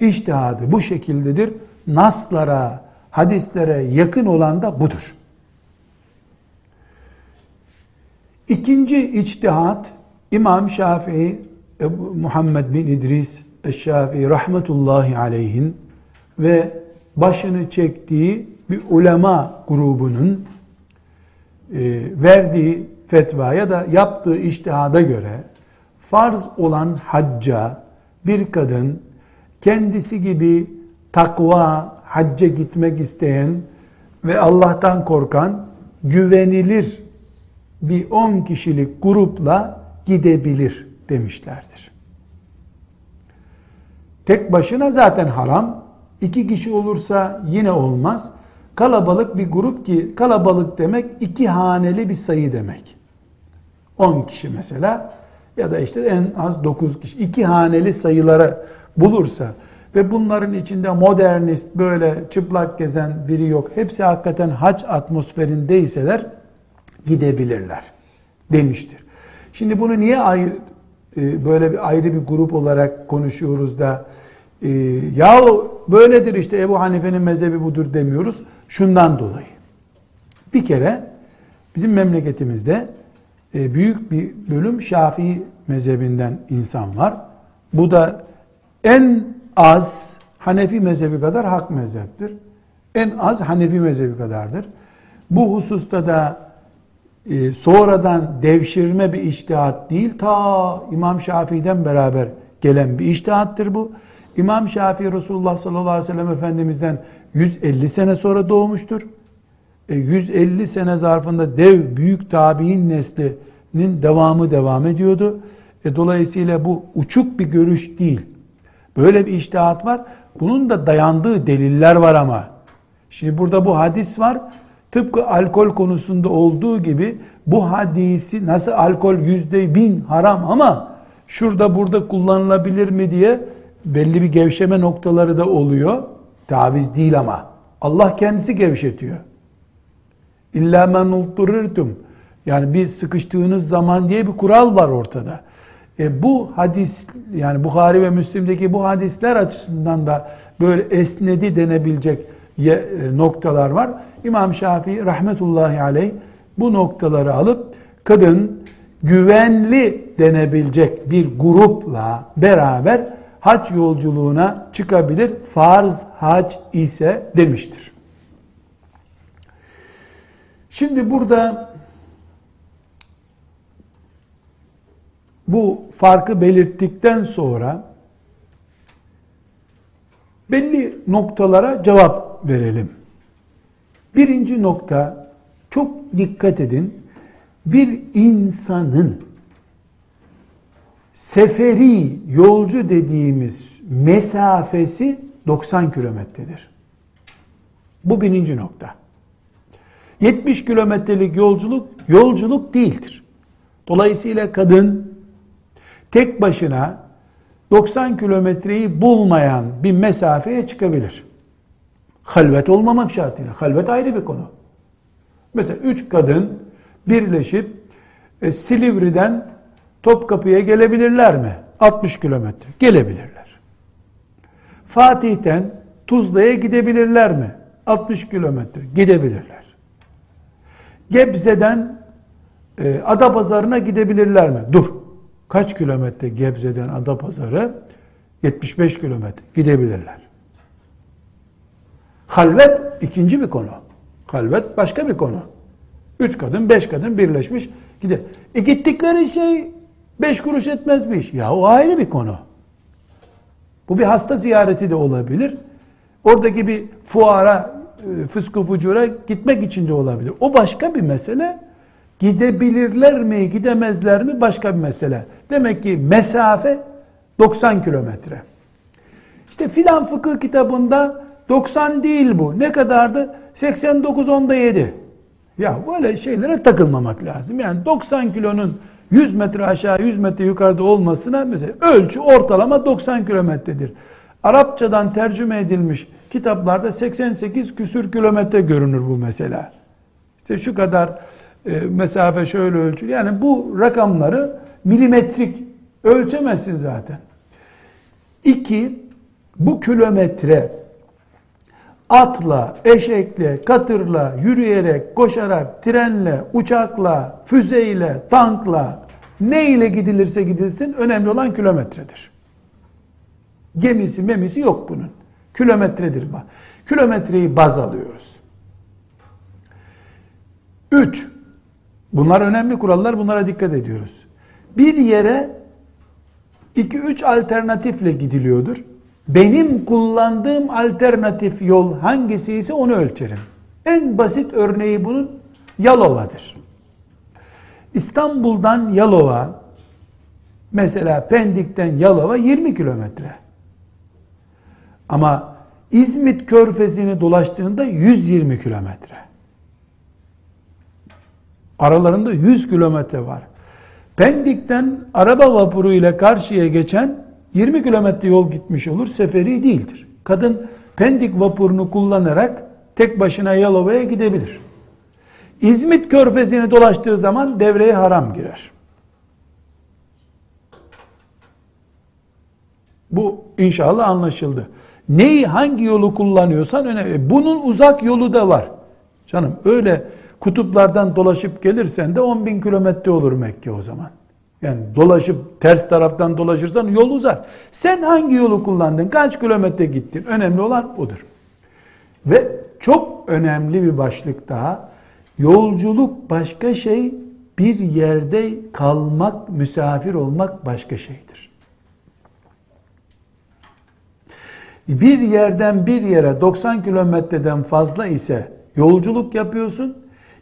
içtihadı bu şekildedir. Naslara, hadislere yakın olan da budur. İkinci içtihat İmam Şafii, Muhammed bin İdris Şafii rahmetullahi aleyhin ve başını çektiği bir ulema grubunun verdiği fetvaya da yaptığı içtihada göre farz olan hacca bir kadın kendisi gibi takva, hacca gitmek isteyen ve Allah'tan korkan güvenilir bir on kişilik grupla gidebilir demişlerdir. Tek başına zaten haram. İki kişi olursa yine olmaz. Kalabalık bir grup, ki kalabalık demek iki haneli bir sayı demek. On kişi mesela ya da işte en az dokuz kişi. İki haneli sayılara bulursa ve bunların içinde modernist böyle çıplak gezen biri yok. Hepsi hakikaten hac atmosferindeyseler gidebilirler demiştir. Şimdi bunu niye ayrı, böyle bir ayrı bir grup olarak konuşuyoruz da e, yahu böyledir işte Ebu Hanife'nin mezhebi budur demiyoruz. Şundan dolayı. Bir kere bizim memleketimizde e, büyük bir bölüm Şafii mezhebinden insan var. Bu da en az Hanefi mezhebi kadar hak mezheptir. En az Hanefi mezhebi kadardır. Bu hususta da Ee, sonradan devşirme bir içtihat değil, ta İmam Şafii'den beraber gelen bir içtihattır bu. İmam Şafii Resulullah sallallahu aleyhi ve sellem Efendimiz'den yüz elli sene sonra doğmuştur. E, yüz elli sene zarfında dev büyük tabi'in neslinin devamı devam ediyordu. E, dolayısıyla bu uçuk bir görüş değil. Böyle bir içtihat var. Bunun da dayandığı deliller var ama. Şimdi burada bu hadis var. Tıpkı alkol konusunda olduğu gibi bu hadisi nasıl alkol yüzde bin haram ama şurada burada kullanılabilir mi diye belli bir gevşeme noktaları da oluyor. Taviz değil ama. Allah kendisi gevşetiyor. İllâ men uddururtum. Yani bir sıkıştığınız zaman diye bir kural var ortada. E bu hadis, yani Buhari ve Müslim'deki bu hadisler açısından da böyle esnedi denebilecek noktalar var. İmam Şafii rahmetullahi aleyh bu noktaları alıp kadın güvenli denebilecek bir grupla beraber hac yolculuğuna çıkabilir, farz hac ise demiştir. Şimdi burada bu farkı belirttikten sonra belli noktalara cevap verelim. Birinci nokta, çok dikkat edin, bir insanın seferi yolcu dediğimiz mesafesi doksan kilometredir. Bu birinci nokta. yetmiş kilometrelik yolculuk, yolculuk değildir. Dolayısıyla kadın tek başına doksan kilometreyi bulmayan bir mesafeye çıkabilir. Halvet olmamak şartıyla. Halvet ayrı bir konu. Mesela üç kadın birleşip e, Silivri'den Topkapı'ya gelebilirler mi? altmış kilometre. Gelebilirler. Fatih'ten Tuzla'ya gidebilirler mi? altmış kilometre. Gidebilirler. Gebze'den e, Adapazarı'na gidebilirler mi? Dur. Kaç kilometre Gebze'den Adapazarı? yetmiş beş kilometre. Gidebilirler. Halvet ikinci bir konu. Halvet başka bir konu. Üç kadın, beş kadın birleşmiş gider. E gittikleri şey beş kuruş etmez bir iş. Ya o ayrı bir konu. Bu bir hasta ziyareti de olabilir. Oradaki bir fuara, fıskı fucura gitmek için de olabilir. O başka bir mesele. Gidebilirler mi, gidemezler mi başka bir mesele. Demek ki mesafe doksan kilometre. İşte filan fıkıh kitabında doksan değil bu. Ne kadardı? seksen dokuz onda yedi. Ya böyle şeylere takılmamak lazım. Yani doksan kilonun yüz metre aşağı, yüz metre yukarıda olmasına, mesela ölçü ortalama doksan kilometredir. Arapçadan tercüme edilmiş kitaplarda seksen sekiz küsür kilometre görünür bu mesela. İşte şu kadar e, mesafe şöyle ölçülür. Yani bu rakamları milimetrik ölçemezsin zaten. İki, bu kilometre atla, eşekle, katırla, yürüyerek, koşarak, trenle, uçakla, füzeyle, tankla, ne ile gidilirse gidilsin önemli olan kilometredir. Gemisi, memisi yok bunun. Kilometredir. Kilometreyi baz alıyoruz. Üç, bunlar önemli kurallar, bunlara dikkat ediyoruz. Bir yere iki üç alternatifle gidiliyordur. Benim kullandığım alternatif yol hangisi ise onu ölçerim. En basit örneği bunun Yalova'dır. İstanbul'dan Yalova, mesela Pendik'ten Yalova yirmi kilometre. Ama İzmit Körfezi'ni dolaştığında yüz yirmi kilometre. Aralarında yüz kilometre var. Pendik'ten araba vapuru ile karşıya geçen yirmi kilometre yol gitmiş olur, seferi değildir. Kadın Pendik vapurunu kullanarak tek başına Yalova'ya gidebilir. İzmit Körfezi'ni dolaştığı zaman devreye haram girer. Bu inşallah anlaşıldı. Neyi, hangi yolu kullanıyorsan önemli. Bunun uzak yolu da var. Canım öyle kutuplardan dolaşıp gelirsen de on bin kilometre olur Mekke o zaman. Yani dolaşıp ters taraftan dolaşırsan yol uzar. Sen hangi yolu kullandın? Kaç kilometre gittin? Önemli olan odur. Ve çok önemli bir başlık daha. Yolculuk başka şey, bir yerde kalmak, misafir olmak başka şeydir. Bir yerden bir yere doksan kilometreden fazla ise yolculuk yapıyorsun.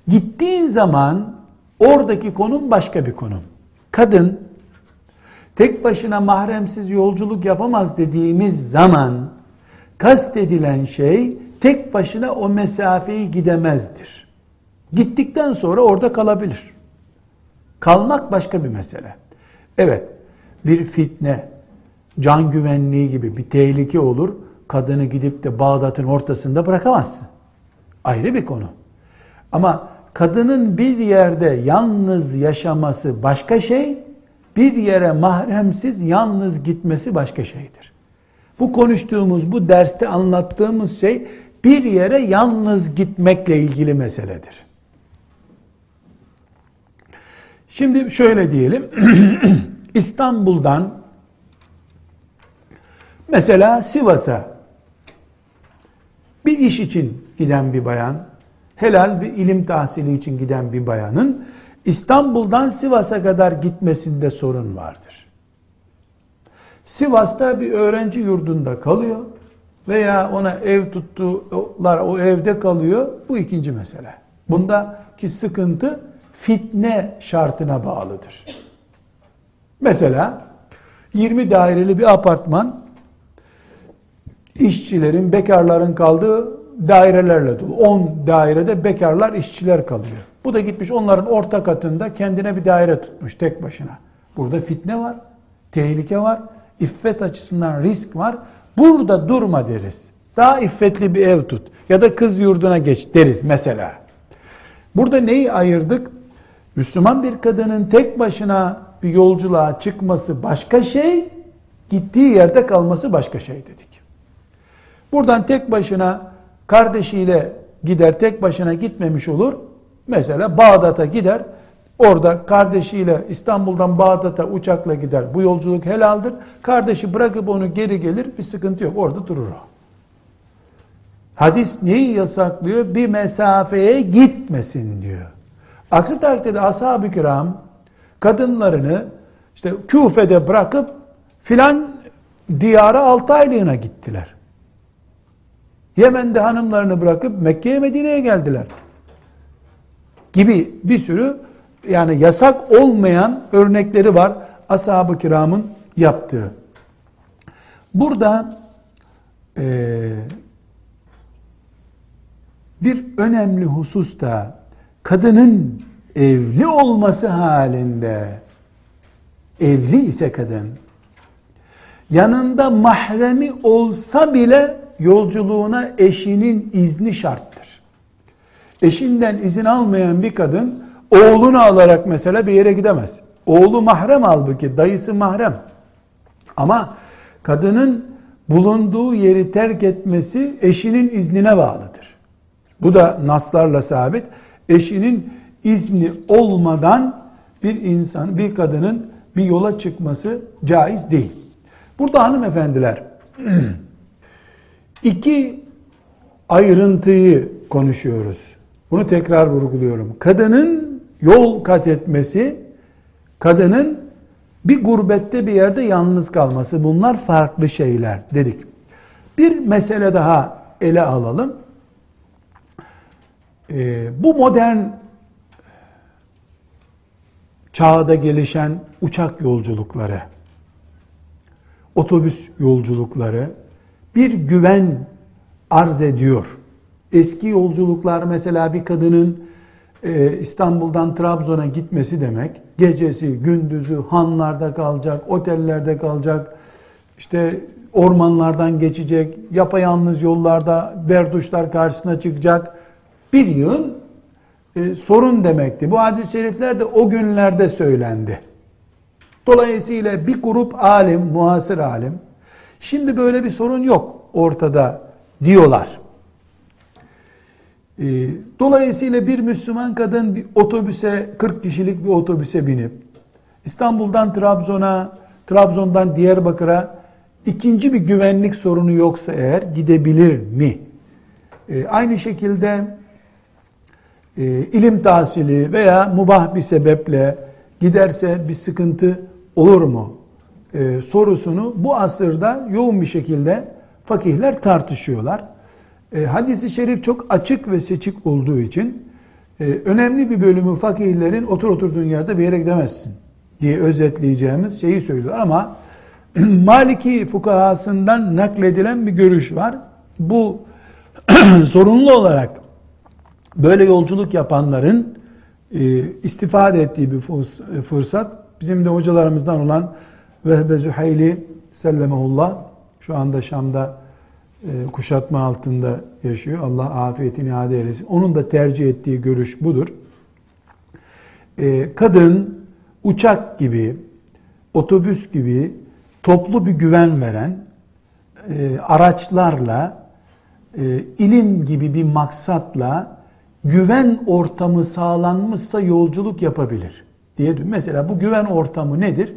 Gittiğin zaman oradaki konum başka bir konum. Kadın tek başına mahremsiz yolculuk yapamaz dediğimiz zaman kastedilen şey tek başına o mesafeyi gidemezdir. Gittikten sonra orada kalabilir. Kalmak başka bir mesele. Evet, bir fitne, can güvenliği gibi bir tehlike olur. Kadını gidip de Bağdat'ın ortasında bırakamazsın. Ayrı bir konu. Ama kadının bir yerde yalnız yaşaması başka şey, bir yere mahremsiz yalnız gitmesi başka şeydir. Bu konuştuğumuz, bu derste anlattığımız şey bir yere yalnız gitmekle ilgili meseledir. Şimdi şöyle diyelim, İstanbul'dan mesela Sivas'a bir iş için giden bir bayan, helal bir ilim tahsili için giden bir bayanın İstanbul'dan Sivas'a kadar gitmesinde sorun vardır. Sivas'ta bir öğrenci yurdunda kalıyor veya ona ev tuttular, o evde kalıyor. Bu ikinci mesele. Bundaki sıkıntı fitne şartına bağlıdır. Mesela yirmi daireli bir apartman işçilerin, bekarların kaldığı dairelerle dolu. on dairede bekarlar, işçiler kalıyor. Bu da gitmiş onların orta katında kendine bir daire tutmuş tek başına. Burada fitne var, tehlike var, iffet açısından risk var. Burada durma deriz. Daha iffetli bir ev tut ya da kız yurduna geç deriz mesela. Burada neyi ayırdık? Müslüman bir kadının tek başına bir yolculuğa çıkması başka şey, gittiği yerde kalması başka şey dedik. Buradan tek başına kardeşiyle gider, tek başına gitmemiş olur. Mesela Bağdat'a gider, orada kardeşiyle İstanbul'dan Bağdat'a uçakla gider. Bu yolculuk helaldir. Kardeşi bırakıp onu geri gelir, bir sıkıntı yok. Orada durur o. Hadis neyi yasaklıyor? Bir mesafeye gitmesin diyor. Aksi takdirde ashab-ı kiram kadınlarını işte Küfe'de bırakıp filan diyara altı aylığına gittiler. Yemen'de hanımlarını bırakıp Mekke'ye, Medine'ye geldiler. Gibi bir sürü yani yasak olmayan örnekleri var ashab-ı kiramın yaptığı. Burada e, bir önemli husus da kadının evli olması halinde, evli ise kadın, yanında mahremi olsa bile yolculuğuna eşinin izni şarttır. Eşinden izin almayan bir kadın oğlunu alarak mesela bir yere gidemez. Oğlu mahrem halbuki, dayısı mahrem. Ama kadının bulunduğu yeri terk etmesi eşinin iznine bağlıdır. Bu da naslarla sabit. Eşinin izni olmadan bir insan, bir kadının bir yola çıkması caiz değil. Burada hanımefendiler iki ayrıntıyı konuşuyoruz. Bunu tekrar vurguluyorum. Kadının yol kat etmesi, kadının bir gurbette bir yerde yalnız kalması, bunlar farklı şeyler dedik. Bir mesele daha ele alalım. Ee, bu modern çağda gelişen uçak yolculukları, otobüs yolculukları bir güven arz ediyor. Eski yolculuklar mesela bir kadının e, İstanbul'dan Trabzon'a gitmesi demek, gecesi, gündüzü hanlarda kalacak, otellerde kalacak, işte ormanlardan geçecek, yapayalnız yollarda berduşlar karşısına çıkacak, bir yığın e, sorun demekti. Bu hadis-i şerifler de o günlerde söylendi. Dolayısıyla bir grup alim, muhasır alim, şimdi böyle bir sorun yok ortada diyorlar. E, dolayısıyla bir Müslüman kadın bir otobüse, kırk kişilik bir otobüse binip İstanbul'dan Trabzon'a, Trabzon'dan Diyarbakır'a ikinci bir güvenlik sorunu yoksa eğer gidebilir mi? E, aynı şekilde ilim tahsili veya mubah bir sebeple giderse bir sıkıntı olur mu ee, sorusunu bu asırda yoğun bir şekilde fakihler tartışıyorlar. Ee, hadis-i şerif çok açık ve seçik olduğu için e, önemli bir bölümü fakihlerin otur oturduğun yerde bir yere gidemezsin diye özetleyeceğimiz şeyi söylüyorlar ama Maliki fukahasından nakledilen bir görüş var. Bu zorunlu olarak böyle yolculuk yapanların e, istifade ettiği bir fırsat. Bizim de hocalarımızdan olan Vehbe Zuhayli sellemehullah, şu anda Şam'da e, kuşatma altında yaşıyor. Allah afiyetini iade eylesin. Onun da tercih ettiği görüş budur. e, kadın uçak gibi, otobüs gibi toplu bir güven veren e, araçlarla, e, ilim gibi bir maksatla güven ortamı sağlanmışsa yolculuk yapabilir diye. Mesela bu güven ortamı nedir?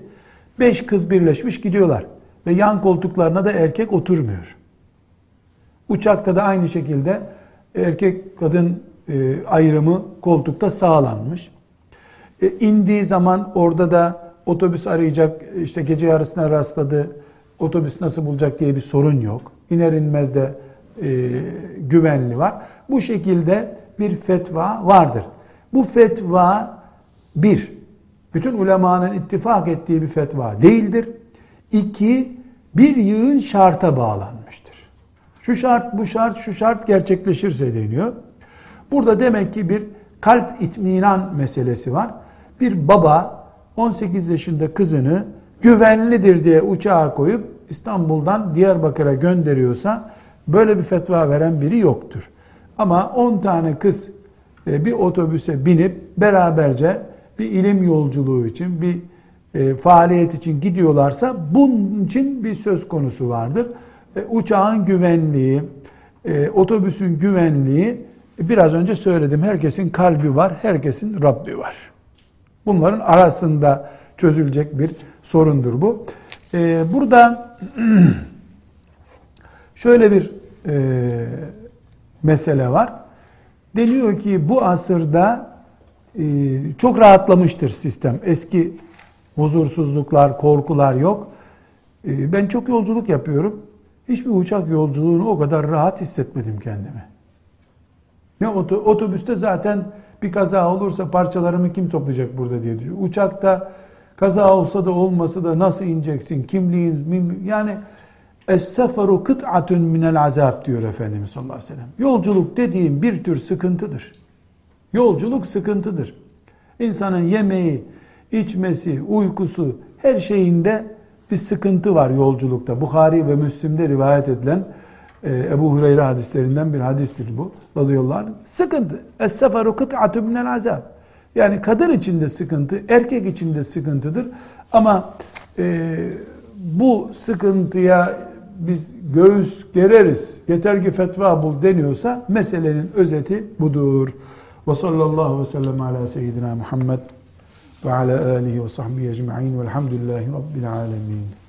Beş kız birleşmiş gidiyorlar ve yan koltuklarına da erkek oturmuyor. Uçakta da aynı şekilde erkek kadın e, ayrımı koltukta sağlanmış. E, indiği zaman orada da otobüs arayacak, işte gece yarısına rastladı, otobüs nasıl bulacak diye bir sorun yok. İner inmez de e, güvenli var. Bu şekilde bir fetva vardır. Bu fetva bir, bütün ulemanın ittifak ettiği bir fetva değildir. İki, bir yığın şarta bağlanmıştır. Şu şart, bu şart, şu şart gerçekleşirse deniyor. Burada demek ki bir kalp itminan meselesi var. Bir baba on sekiz yaşında kızını güvenlidir diye uçağa koyup İstanbul'dan Diyarbakır'a gönderiyorsa böyle bir fetva veren biri yoktur. Ama on tane kız bir otobüse binip beraberce bir ilim yolculuğu için, bir e, faaliyet için gidiyorlarsa bunun için bir söz konusu vardır. E, uçağın güvenliği, e, otobüsün güvenliği, e, biraz önce söyledim, herkesin kalbi var, herkesin Rabbi var. Bunların arasında çözülecek bir sorundur bu. E, burada şöyle bir e, mesele var. Deniyor ki bu asırda Ee, çok rahatlamıştır sistem. Eski huzursuzluklar, korkular yok. Ee, ben çok yolculuk yapıyorum. Hiçbir uçak yolculuğunu o kadar rahat hissetmedim kendimi. Ne otobüste zaten bir kaza olursa parçalarımı kim toplayacak burada diye düşünüyorum. Uçakta kaza olsa da olmasa da nasıl ineceksin, kimliğin, mimliğin. Yani es-seferu kıt'atun minel azab diyor Efendimiz sallallahu aleyhi ve sellem. Yolculuk dediğim bir tür sıkıntıdır. Yolculuk sıkıntıdır. İnsanın yemeği, içmesi, uykusu, her şeyinde bir sıkıntı var yolculukta. Buhari ve Müslim'de rivayet edilen Ebu Hureyre hadislerinden bir hadistir bu. Radıyallahu anh. Sıkıntı. Es-seferu kıt'atun minel azab. Yani kadın için de sıkıntı, erkek için de sıkıntıdır. Ama e, bu sıkıntıya biz göğüs gereriz, yeter ki fetva bul deniyorsa meselenin özeti budur. Ve sallallahu ve sellem ala seyyidina Muhammed ve ala alihi ve sahbihi ecma'in velhamdülillahi rabbil alemin.